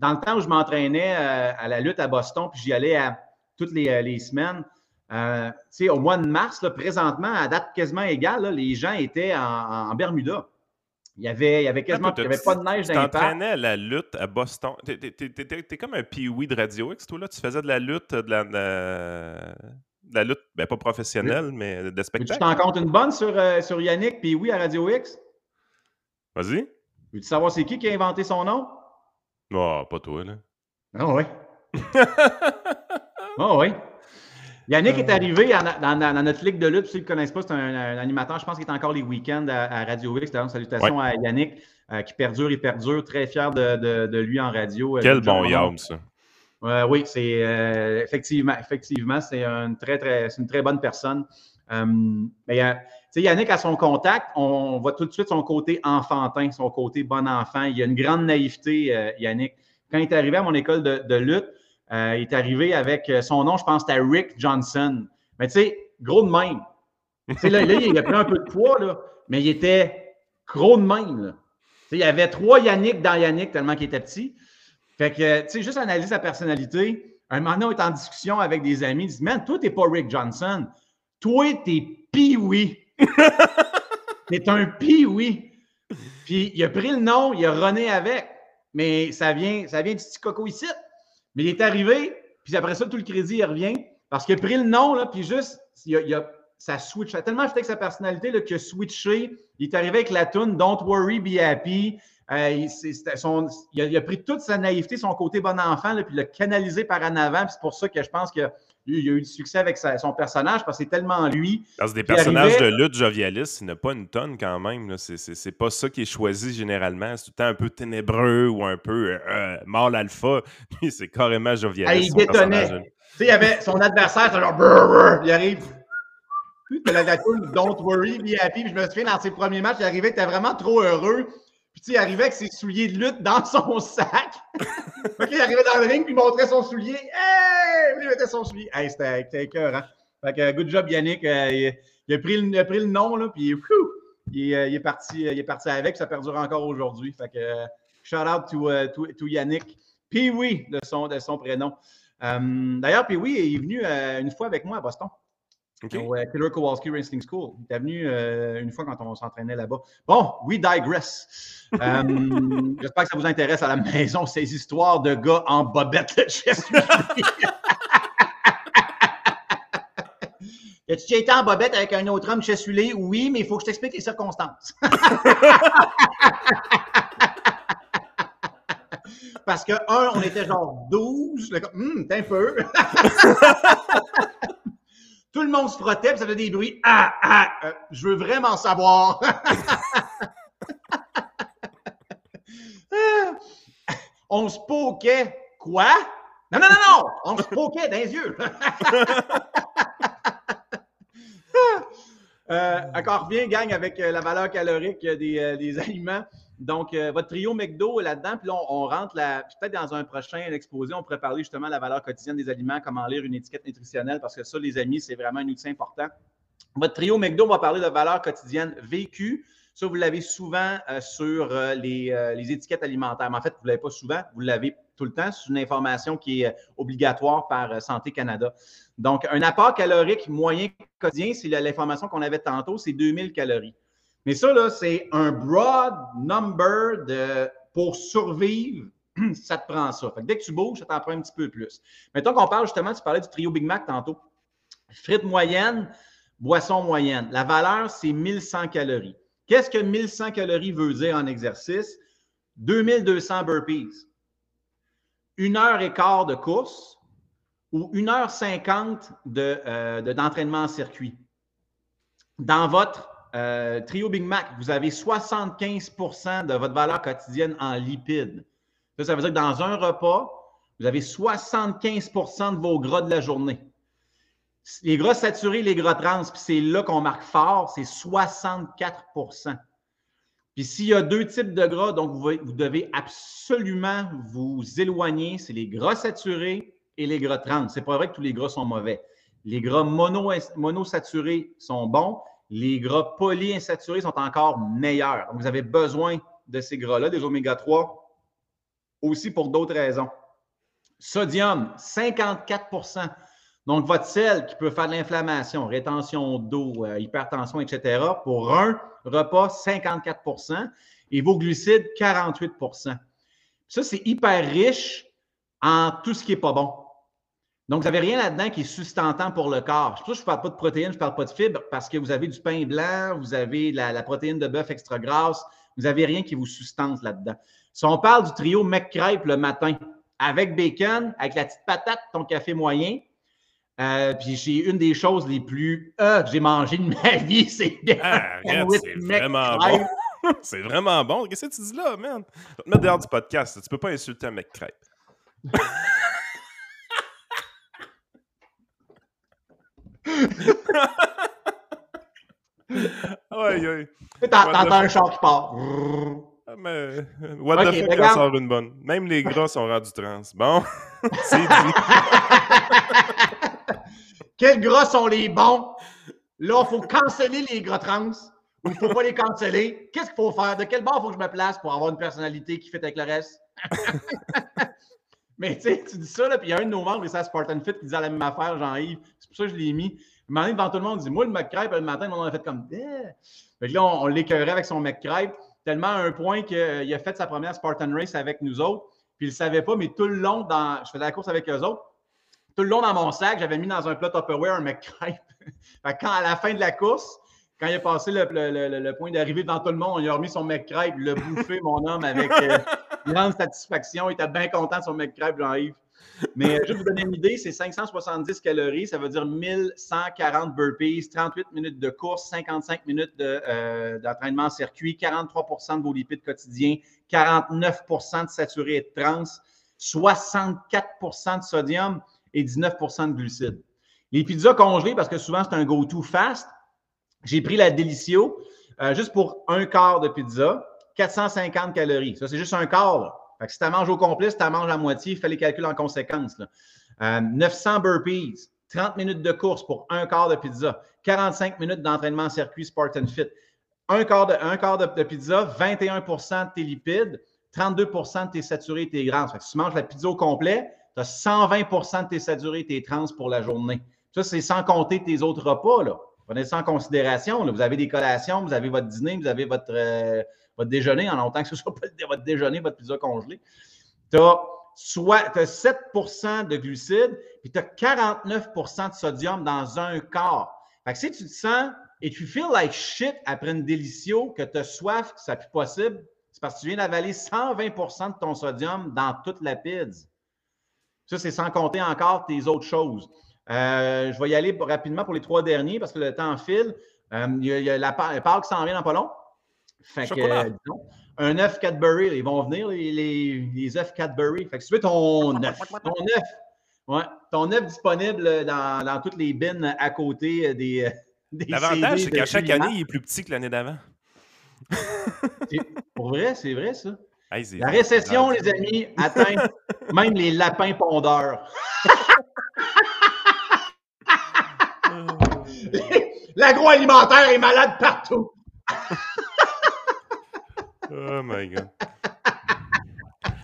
dans le temps où je m'entraînais euh, à la lutte à Boston, puis j'y allais à, toutes les, les semaines, euh, tu sais, au mois de mars, là, présentement, à date quasiment égale, là, les gens étaient en, en Bermuda. Il y avait, il y avait quasiment il y avait pas de neige dans les parcs. Tu t'entraînais à la lutte à Boston. T'es, t'es, t'es, t'es, t'es comme un Pee-wee de Radio-X, toi, là. Tu faisais de la lutte, de la... De... De la lutte, ben pas professionnelle, mais de spectacle. Tu t'en comptes une bonne sur, euh, sur Yannick, puis oui, à Radio-X? Vas-y. Veux-tu savoir c'est qui qui a inventé son nom? Non, oh, pas toi, là. Ah oh, oui. Ah oh, oui. Yannick euh... est arrivé à, dans, dans notre ligue de lutte, si vous ne le connaissez pas, c'est un, un animateur, je pense qu'il est encore les week-ends à, à Radio-X. D'ailleurs, salutations ouais. à Yannick, euh, qui perdure et perdure, très fier de, de, de lui en radio. Quel bon yam, ça. Euh, oui, c'est euh, effectivement, effectivement, c'est une très, très, c'est une très bonne personne. Euh, mais, euh, Yannick, à son contact, on voit tout de suite son côté enfantin, son côté bon enfant. Il y a une grande naïveté, euh, Yannick. Quand il est arrivé à mon école de, de lutte, euh, il est arrivé avec son nom, je pense, c'était Rick Johnson. Mais tu sais, gros de même. Là, là, il a pris un peu de poids, là, mais il était gros de même. Là. Il y avait trois Yannick dans Yannick tellement qu'il était petit. Fait que, tu sais, juste analyse la personnalité. Un moment donné, on est en discussion avec des amis. Ils disent, man, toi, t'es pas Rick Johnson. Toi, t'es Pee-wee. T'es un Pee-wee. Puis, il a pris le nom, il a runné avec. Mais ça vient, ça vient du petit coco ici. Mais il est arrivé, puis après ça, tout le crédit, il revient. Parce qu'il a pris le nom, là, puis juste, il a, il a, ça switch. Ça a tellement affecté avec sa personnalité là, qu'il a switché. Il est arrivé avec la toune Don't Worry, Be Happy. Euh, il, c'est, son, il, a, il a pris toute sa naïveté, son côté bon enfant, là, puis l'a canalisé par en avant. Puis c'est pour ça que je pense qu'il a, il a eu du succès avec sa, son personnage, parce que c'est tellement lui. Parce que des personnages arrivait... de lutte jovialistes, il n'y en a pas une tonne quand même. Là. C'est, c'est, c'est pas ça qui est choisi généralement. C'est tout le temps un peu ténébreux ou un peu euh, mâle alpha. Puis c'est carrément jovialiste. Ah, il détonnait. Il y avait son adversaire, c'est genre brr, brr, il arrive. T'as la, la toune Don't Worry, Be Happy. Puis je me souviens, dans ses premiers matchs, il arrivait, il était vraiment trop heureux. Puis, tu sais, il arrivait avec ses souliers de lutte dans son sac. Fait qu'il arrivait dans le ring, puis il montrait son soulier. Hey! Puis il mettait son soulier. Hey, c'était, c'était écœurant. Fait que, good job, Yannick. Euh, il, il, a pris le, il a pris le nom, là, puis whew, il, il, est parti, il est parti avec, puis ça perdure encore aujourd'hui. Fait que, uh, shout out to, uh, to, to Yannick. Pee-wee, de son, de son prénom. Um, d'ailleurs, Pee-wee est venu uh, une fois avec moi à Boston. Okay. Au uh, Killer Kowalski Wrestling School. Il était venu euh, une fois quand on s'entraînait là-bas. Bon, we digress. Um, j'espère que ça vous intéresse à la maison, ces histoires de gars en bobette de Chesapeake. As-tu déjà été en bobette avec un autre homme chessulé? Oui, mais il faut que je t'explique les circonstances. Parce que, un, on était genre douze. Le... Hum, t'es un peu. Tout le monde se frottait, puis ça faisait des bruits. Ah, ah, euh, je veux vraiment savoir. on se poquait. Quoi? Non, non, non, non! On se poquait dans les yeux. euh, encore revient, gang, avec la valeur calorique des, des aliments. Donc, euh, votre trio McDo là-dedans, puis là, on, on rentre la, peut-être dans un prochain exposé, on pourrait parler justement de la valeur quotidienne des aliments, comment lire une étiquette nutritionnelle, parce que ça, les amis, c'est vraiment un outil important. Votre trio McDo va parler de valeur quotidienne vécue. Ça, vous l'avez souvent euh, sur euh, les, euh, les étiquettes alimentaires. Mais en fait, vous ne l'avez pas souvent, vous l'avez tout le temps. C'est une information qui est euh, obligatoire par euh, Santé Canada. Donc, un apport calorique moyen quotidien, c'est l'information qu'on avait tantôt, c'est deux mille calories. Mais ça, là, c'est un broad number de, pour survivre, ça te prend ça. Fait que dès que tu bouges, ça t'en prend un petit peu plus. Mettons qu'on parle justement, tu parlais du trio Big Mac tantôt. Frites moyennes, boissons moyennes. La valeur, c'est mille cent calories. Qu'est-ce que mille cent calories veut dire en exercice? deux mille deux cents burpees. Une heure et quart de course ou une heure cinquante de, euh, de, d'entraînement en circuit. Dans votre Euh, trio Big Mac, vous avez soixante-quinze pour cent de votre valeur quotidienne en lipides. Ça, ça veut dire que dans un repas, vous avez soixante-quinze pour cent de vos gras de la journée. Les gras saturés, les gras trans, puis c'est là qu'on marque fort, c'est soixante-quatre pour cent. Puis s'il y a deux types de gras, donc vous, vous devez absolument vous éloigner, c'est les gras saturés et les gras trans. C'est pas vrai que tous les gras sont mauvais. Les gras mono, monosaturés sont bons. Les gras polyinsaturés sont encore meilleurs. Donc, vous avez besoin de ces gras-là, des oméga trois, aussi pour d'autres raisons. Sodium, cinquante-quatre pour cent. Donc, votre sel qui peut faire de l'inflammation, rétention d'eau, hypertension, et cetera, pour un repas, cinquante-quatre pour cent. Et vos glucides, quarante-huit pour cent. Ça, c'est hyper riche en tout ce qui n'est pas bon. Donc, vous n'avez rien là-dedans qui est sustentant pour le corps. C'est pour ça que je ne parle pas de protéines, je ne parle pas de fibres, parce que vous avez du pain blanc, vous avez la, la protéine de bœuf extra grasse, vous n'avez rien qui vous sustente là-dedans. Si on parle du trio McCrêpe le matin, avec bacon, avec la petite patate, ton café moyen, euh, puis j'ai une des choses les plus euh, que j'ai mangé de ma vie, c'est des ah, sandwichs c'est vraiment bon. C'est vraiment bon. Qu'est-ce que tu dis là, man? Je vais te mettre dehors du podcast, tu ne peux pas insulter un McCrêpe. Aïe, aïe. T'entends un chat qui part. Mais, what okay, the fuck, on sort une bonne. Même les gras sont rendus trans. Bon, c'est dit. Quels gras sont les bons? Là, il faut canceller les gras trans ou il ne faut pas les canceller. Qu'est-ce qu'il faut faire? De quel bord il faut que je me place pour avoir une personnalité qui fit avec le reste? Mais tu sais, tu dis ça, puis il y a un de nos membres, et c'est à Spartan Fit, qui disait la même affaire, Jean-Yves. C'est pour ça que je l'ai mis. Il m'en est devant tout le monde, il dit, moi, le McCrêpe, le matin, on a fait comme, eh. Fait que là, on, on l'écœurait avec son McCrêpe, tellement à un point qu'il euh, a fait sa première Spartan Race avec nous autres, puis il ne le savait pas, mais tout le long, dans, je faisais la course avec eux autres, tout le long dans mon sac, j'avais mis dans un plat Tupperware un McCrêpe. Fait que quand, à la fin de la course, quand il a passé le, le, le, le point d'arrivée devant tout le monde, il a remis son McCrêpe, le bouffé, mon homme, avec euh, grande satisfaction. Il était bien content de son McCrêpe, Jean-Yves. Mais euh, juste vous donner une idée, c'est cinq cent soixante-dix calories, ça veut dire mille cent quarante burpees, trente-huit minutes de course, cinquante-cinq minutes de, euh, d'entraînement en circuit, quarante-trois pour cent de vos lipides quotidiens, quarante-neuf pour cent de saturés et de trans, soixante-quatre pour cent de sodium et dix-neuf pour cent de glucides. Les pizzas congelées, parce que souvent c'est un go-to fast, j'ai pris la Delicio euh, juste pour un quart de pizza, quatre cent cinquante calories. Ça, c'est juste un quart. Là. Fait que si tu la manges au complet, si tu la manges à moitié, fais les calculs en conséquence. Là. Euh, neuf cents burpees, trente minutes de course pour un quart de pizza, quarante-cinq minutes d'entraînement en circuit Spartan Fit, un quart de, un quart de, de pizza, vingt et un pour cent de tes lipides, trente-deux pour cent de tes saturés et tes grasses. Fait que si tu manges la pizza au complet, tu as cent vingt pour cent de tes saturés et tes trans pour la journée. Ça, c'est sans compter tes autres repas, là. Prenez ça en considération. Là. Vous avez des collations, vous avez votre dîner, vous avez votre, euh, votre déjeuner, en longtemps que ce ne soit pas votre déjeuner, votre pizza congelée. Tu as sept pour cent de glucides et tu as quarante-neuf pour cent de sodium dans un quart. Fait que si tu te sens et tu feel like shit après une Delicio, que tu as soif, que ça n'est plus possible, c'est parce que tu viens d'avaler cent vingt pour cent de ton sodium dans toute la pizza. Ça, c'est sans compter encore tes autres choses. Euh, je vais y aller rapidement pour les trois derniers parce que le temps file. Il euh, y, y a la Pâques qui s'en vient dans pas long. Fait que, euh, disons, un œuf Cadbury. Ils vont venir, les, les, les œufs Cadbury. Fait que si tu veux ton œuf, ton œuf, ouais, ton œuf disponible dans, dans toutes les bins à côté des. des L'avantage, c'est qu'à chaque année, il est plus petit que l'année d'avant. Pour vrai, c'est vrai, ça. Hey, c'est la récession, les amis, atteint même les lapins pondeurs. L'agroalimentaire est malade partout. Oh my God.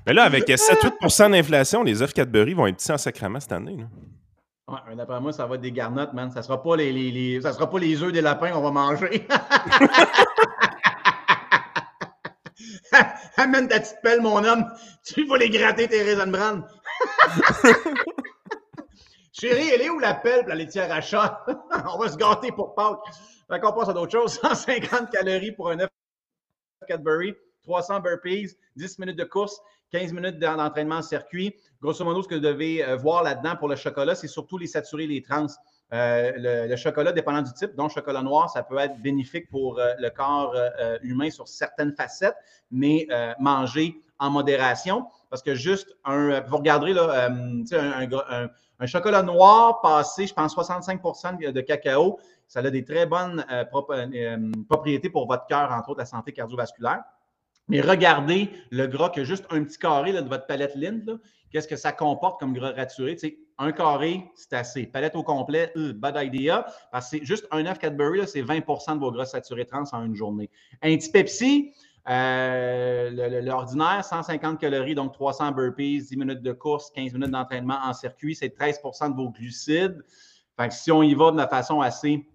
Mais là, avec sept à huit pour cent d'inflation, les œufs Cadbury vont être petits en sacrament cette année. Là. Ouais, mais d'après moi, ça va être des garnottes, man. Ça ne sera pas les, les, les... ça sera pas les œufs des lapins qu'on va manger. Amène ta petite pelle, mon homme. Tu vas les gratter, tes Raisinbran. Chérie, elle est où la pelle pour la laitière à chat? On va se gâter pour Pâques. Fait qu'on passe à d'autres choses. cent cinquante calories pour un œuf Cadbury, trois cents burpees, dix minutes de course, quinze minutes d'entraînement en circuit. Grosso modo, ce que vous devez voir là-dedans pour le chocolat, c'est surtout les saturés, les trans. Euh, le, le chocolat, dépendant du type, dont le chocolat noir, ça peut être bénéfique pour euh, le corps euh, humain sur certaines facettes, mais euh, manger en modération, parce que juste un, vous regarderez, là, euh, un, un, un, un chocolat noir passé, je pense, soixante-cinq pour cent de cacao, ça a des très bonnes euh, prop- euh, propriétés pour votre cœur, entre autres la santé cardiovasculaire. Mais regardez le gras que juste un petit carré là, de votre palette Lind, là, qu'est-ce que ça comporte comme gras raturé? Tu sais, un carré, c'est assez. Palette au complet, euh, bad idea. Parce que c'est juste un œuf Cadbury, là, c'est vingt pour cent de vos gras saturés trans en une journée. Un petit Pepsi, euh, le, le, l'ordinaire, cent cinquante calories, donc trois cents burpees, dix minutes de course, quinze minutes d'entraînement en circuit, c'est treize pour cent de vos glucides. Fait que si on y va de la façon assez,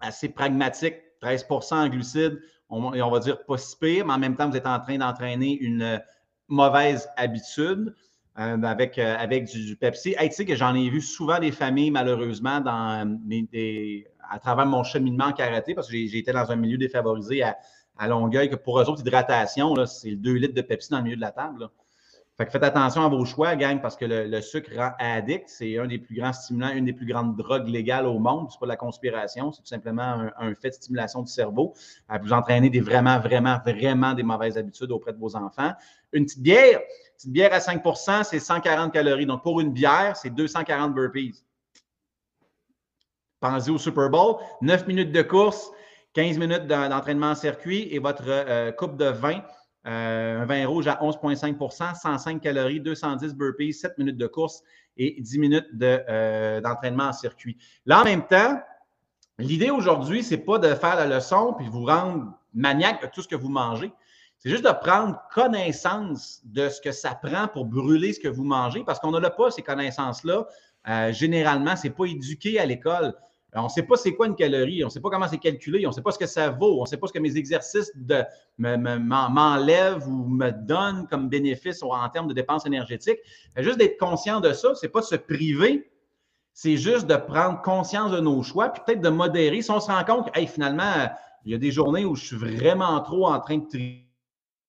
assez pragmatique, treize pour cent en glucides, on, on va dire pas si pire, mais en même temps, vous êtes en train d'entraîner une mauvaise habitude euh, avec, euh, avec du, du Pepsi. Hey, tu sais que j'en ai vu souvent des familles, malheureusement, dans, euh, des, des, à travers mon cheminement en karaté, parce que j'ai, j'étais dans un milieu défavorisé à, à Longueuil, que pour eux autres, l'hydratation, là, c'est deux litres de Pepsi dans le milieu de la table. Là. Fait que faites attention à vos choix, gang, parce que le, le sucre rend addict. C'est un des plus grands stimulants, une des plus grandes drogues légales au monde. C'est pas de la conspiration, c'est tout simplement un, un fait de stimulation du cerveau. Vous entraînez des vraiment, vraiment, vraiment des mauvaises habitudes auprès de vos enfants. Une petite bière, une petite bière à cinq pour cent, c'est cent quarante calories. Donc, pour une bière, c'est deux cent quarante burpees. Pensez au Super Bowl, neuf minutes de course, quinze minutes d'entraînement en circuit et votre euh, coupe de vin. Euh, un vin rouge à onze virgule cinq pour cent, cent cinq calories, deux cent dix burpees, sept minutes de course et dix minutes de, euh, d'entraînement en circuit. Là, en même temps, l'idée aujourd'hui, ce n'est pas de faire la leçon puis vous rendre maniaque de tout ce que vous mangez. C'est juste de prendre connaissance de ce que ça prend pour brûler ce que vous mangez parce qu'on n'a pas ces connaissances-là. Euh, généralement, ce n'est pas éduqué à l'école. On ne sait pas c'est quoi une calorie, on ne sait pas comment c'est calculé, on ne sait pas ce que ça vaut, on ne sait pas ce que mes exercices de, me, me, m'enlèvent ou me donnent comme bénéfice en termes de dépenses énergétiques. Juste d'être conscient de ça, ce n'est pas de se priver, c'est juste de prendre conscience de nos choix puis peut-être de modérer. Si on se rend compte que hey, finalement, il y a des journées où je suis vraiment trop en train de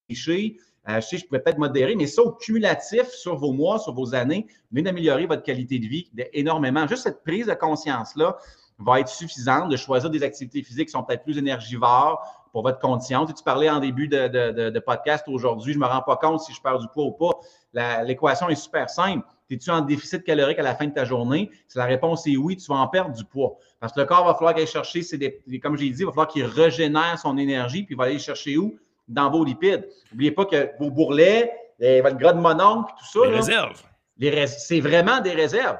tricher, Euh, je sais, je pourrais peut-être modérer, mais ça, au cumulatif, sur vos mois, sur vos années, vous venez d'améliorer votre qualité de vie énormément. Juste cette prise de conscience-là va être suffisante de choisir des activités physiques qui sont peut-être plus énergivores pour votre condition. Tu sais, tu parlais en début de, de, de, de podcast aujourd'hui, je ne me rends pas compte si je perds du poids ou pas. La, l'équation est super simple. Es-tu en déficit calorique à la fin de ta journée? Si la réponse est oui, tu vas en perdre du poids. Parce que le corps va falloir aller chercher, c'est des, comme j'ai dit, il va falloir qu'il régénère son énergie, puis il va aller chercher où? Dans vos lipides. N'oubliez pas que vos bourrelets, les, votre gras de mononcle, tout ça. Les là, réserves. Les rés, c'est vraiment des réserves.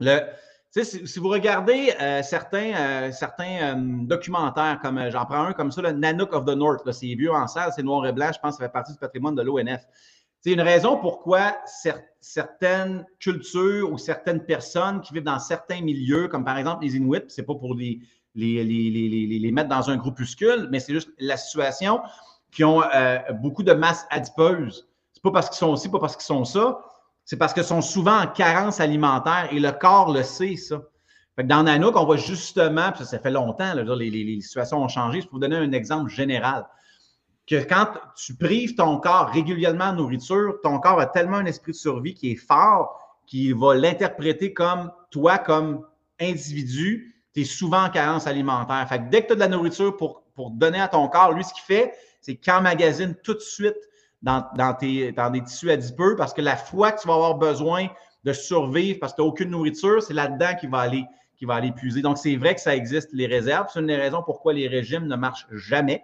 Le, si, si vous regardez euh, certains, euh, certains euh, documentaires, comme euh, j'en prends un comme ça, le Nanook of the North, là, c'est vieux en salle, c'est noir et blanc, je pense que ça fait partie du patrimoine de l'O N F. C'est une raison pourquoi cer- certaines cultures ou certaines personnes qui vivent dans certains milieux, comme par exemple les Inuits, c'est pas pour les, les, les, les, les, les mettre dans un groupuscule, mais c'est juste la situation. Qui ont euh, beaucoup de masse adipeuse. C'est pas parce qu'ils sont ci, pas parce qu'ils sont ça. C'est parce qu'ils sont souvent en carence alimentaire et le corps le sait, ça. Fait que dans Nanook, on va justement, puis ça, ça fait longtemps, là, les, les, les situations ont changé. Je peux vous donner un exemple général. Que quand tu prives ton corps régulièrement de nourriture, ton corps a tellement un esprit de survie qui est fort qu'il va l'interpréter comme toi, comme individu, tu es souvent en carence alimentaire. Fait que dès que tu as de la nourriture pour, pour donner à ton corps, lui, ce qu'il fait, c'est qu'emmagasine tout de suite dans, dans, tes, dans des tissus adipeux, parce que la fois que tu vas avoir besoin de survivre parce que tu n'as aucune nourriture, c'est là-dedans qu'il va aller, qu'il va aller puiser. Donc, c'est vrai que ça existe, les réserves. C'est une des raisons pourquoi les régimes ne marchent jamais,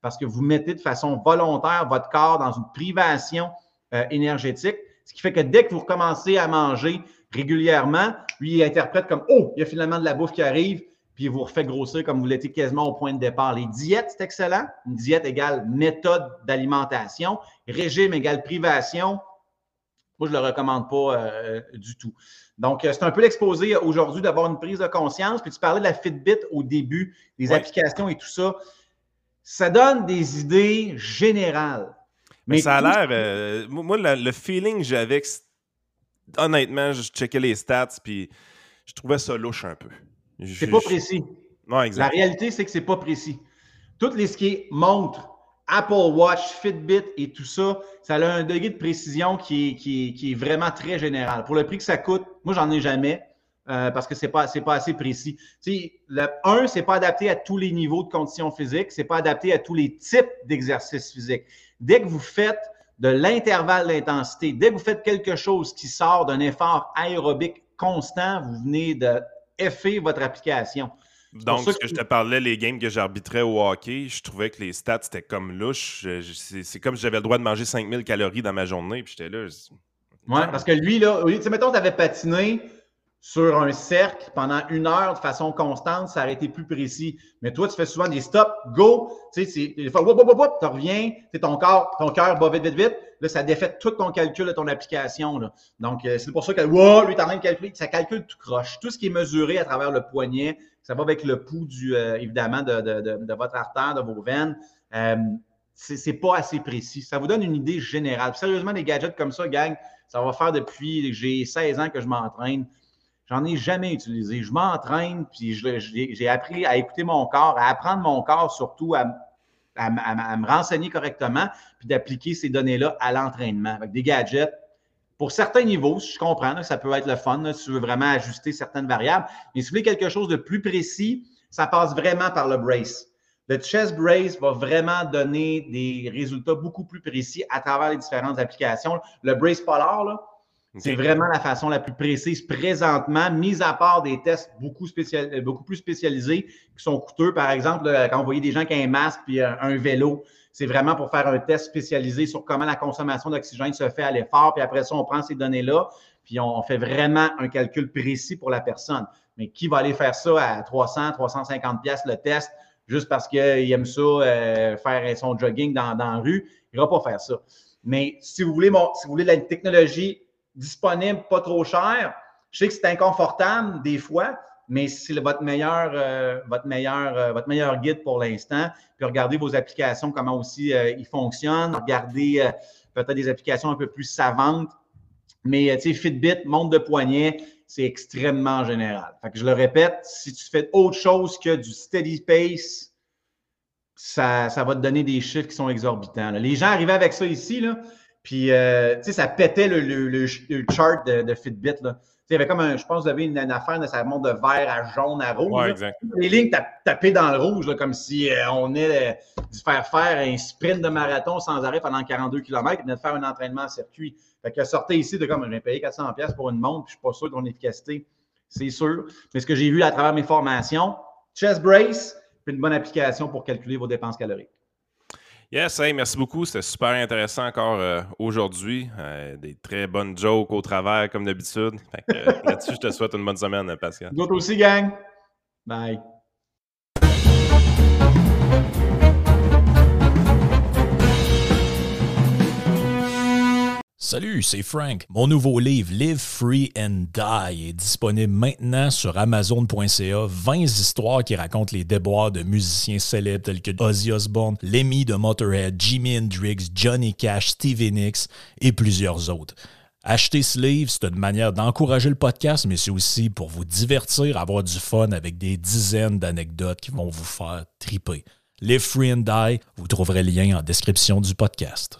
parce que vous mettez de façon volontaire votre corps dans une privation euh, énergétique, ce qui fait que dès que vous recommencez à manger régulièrement, lui, il interprète comme « Oh, il y a finalement de la bouffe qui arrive », puis il vous refait grossir comme vous l'étiez quasiment au point de départ. Les diètes, c'est excellent. Une diète égale méthode d'alimentation. Régime égale privation. Moi, je ne le recommande pas euh, du tout. Donc, c'est un peu l'exposé aujourd'hui d'avoir une prise de conscience. Puis tu parlais de la Fitbit au début, des ouais. applications et tout ça. Ça donne des idées générales. Mais, mais ça tout... a l'air… Euh, moi, la, le feeling que j'avais… Honnêtement, je checkais les stats, puis je trouvais ça louche un peu. Je, c'est pas je... précis. Non, exact. La réalité, c'est que c'est pas précis. Toutes les skis montrent, Apple Watch, Fitbit et tout ça, ça a un degré de précision qui est, qui est, qui est vraiment très général. Pour le prix que ça coûte, moi, j'en ai jamais euh, parce que c'est pas, c'est pas assez précis. Tu sais, le, un, c'est pas adapté à tous les niveaux de conditions physiques, c'est pas adapté à tous les types d'exercices physiques. Dès que vous faites de l'intervalle d'intensité, dès que vous faites quelque chose qui sort d'un effort aérobique constant, vous venez de effer votre application. Donc, ce que, que je te parlais, les games que j'arbitrais au hockey, je trouvais que les stats, c'était comme louche. Je, je, c'est, c'est comme si j'avais le droit de manger cinq mille calories dans ma journée, puis j'étais là. Je... Oui, parce que lui, là, tu sais, mettons, tu avais patiné sur un cercle pendant une heure de façon constante, ça aurait été plus précis. Mais toi, tu fais souvent des stops, go, tu sais, c'est des fois, wop, wop, wop, tu reviens, c'est ton corps, ton cœur bat vite, vite, vite. Là, ça défait tout ton calcul de ton application. Là. Donc, euh, c'est pour ça que, wow, lui, t'es en train de calculer, ça calcule tout croche. Tout ce qui est mesuré à travers le poignet, ça va avec le pouls, du, euh, évidemment, de, de, de, de votre artère, de vos veines. Euh, c'est, c'est pas assez précis. Ça vous donne une idée générale. Puis, sérieusement, des gadgets comme ça, gang, ça va faire depuis que j'ai seize ans que je m'entraîne. J'en ai jamais utilisé. Je m'entraîne, puis je, j'ai, j'ai appris à écouter mon corps, à apprendre mon corps, surtout à, à, à, à me renseigner correctement, puis d'appliquer ces données-là à l'entraînement. Avec des gadgets, pour certains niveaux, je comprends, là, ça peut être le fun, là, si tu veux vraiment ajuster certaines variables, mais si vous voulez quelque chose de plus précis, ça passe vraiment par le brace. Le chest brace va vraiment donner des résultats beaucoup plus précis à travers les différentes applications. Le brace polar, là, c'est okay. vraiment la façon la plus précise présentement, mis à part des tests beaucoup, spécial, beaucoup plus spécialisés qui sont coûteux. Par exemple, quand vous voyez des gens qui ont un masque puis un, un vélo, c'est vraiment pour faire un test spécialisé sur comment la consommation d'oxygène se fait à l'effort. Puis après ça, on prend ces données-là puis on fait vraiment un calcul précis pour la personne. Mais qui va aller faire ça à trois cents, trois cent cinquante dollars le test juste parce qu'il aime ça euh, faire son jogging dans, dans la rue? Il ne va pas faire ça. Mais si vous voulez, bon, si vous voulez la technologie disponible, pas trop cher. Je sais que c'est inconfortable des fois, mais c'est le, votre, meilleur, euh, votre, meilleur, euh, votre meilleur guide pour l'instant. Puis regardez vos applications, comment aussi euh, ils fonctionnent. Regardez euh, peut-être des applications un peu plus savantes. Mais euh, tu sais, Fitbit, montre de poignet, c'est extrêmement général. Fait que je le répète, si tu fais autre chose que du steady pace, ça, ça va te donner des chiffres qui sont exorbitants. Là. Les gens arrivaient avec ça ici, là. Puis, euh, tu sais, ça pétait le, le, le, le chart de, de Fitbit, là. Tu sais, il y avait comme un, je pense, vous avez une, une affaire, là, ça monte de vert à jaune à rouge. Ouais, exact. Les lignes tap, tapées dans le rouge, là, comme si euh, on est euh, dû faire faire un sprint de marathon sans arrêt pendant quarante-deux kilomètres et venait de faire un entraînement en circuit. Fait que sortez ici de comme, je vais payer quatre cents dollars pour une montre, puis je ne suis pas sûr de mon efficacité. C'est sûr. Mais ce que j'ai vu à travers mes formations, chest brace, puis une bonne application pour calculer vos dépenses caloriques. Yes, hey, merci beaucoup. C'était super intéressant encore euh, aujourd'hui. Euh, des très bonnes jokes au travers, comme d'habitude. Fait que, euh, là-dessus, je te souhaite une bonne semaine, Pascal. Vous autres aussi, gang. Bye. Salut, c'est Frank. Mon nouveau livre Live Free and Die est disponible maintenant sur amazon point c a. vingt histoires qui racontent les déboires de musiciens célèbres tels que Ozzy Osbourne, Lemmy de Motörhead, Jimi Hendrix, Johnny Cash, Stevie Nicks et plusieurs autres. Acheter ce livre, c'est une manière d'encourager le podcast, mais c'est aussi pour vous divertir, avoir du fun avec des dizaines d'anecdotes qui vont vous faire triper. Live Free and Die, vous trouverez le lien en description du podcast.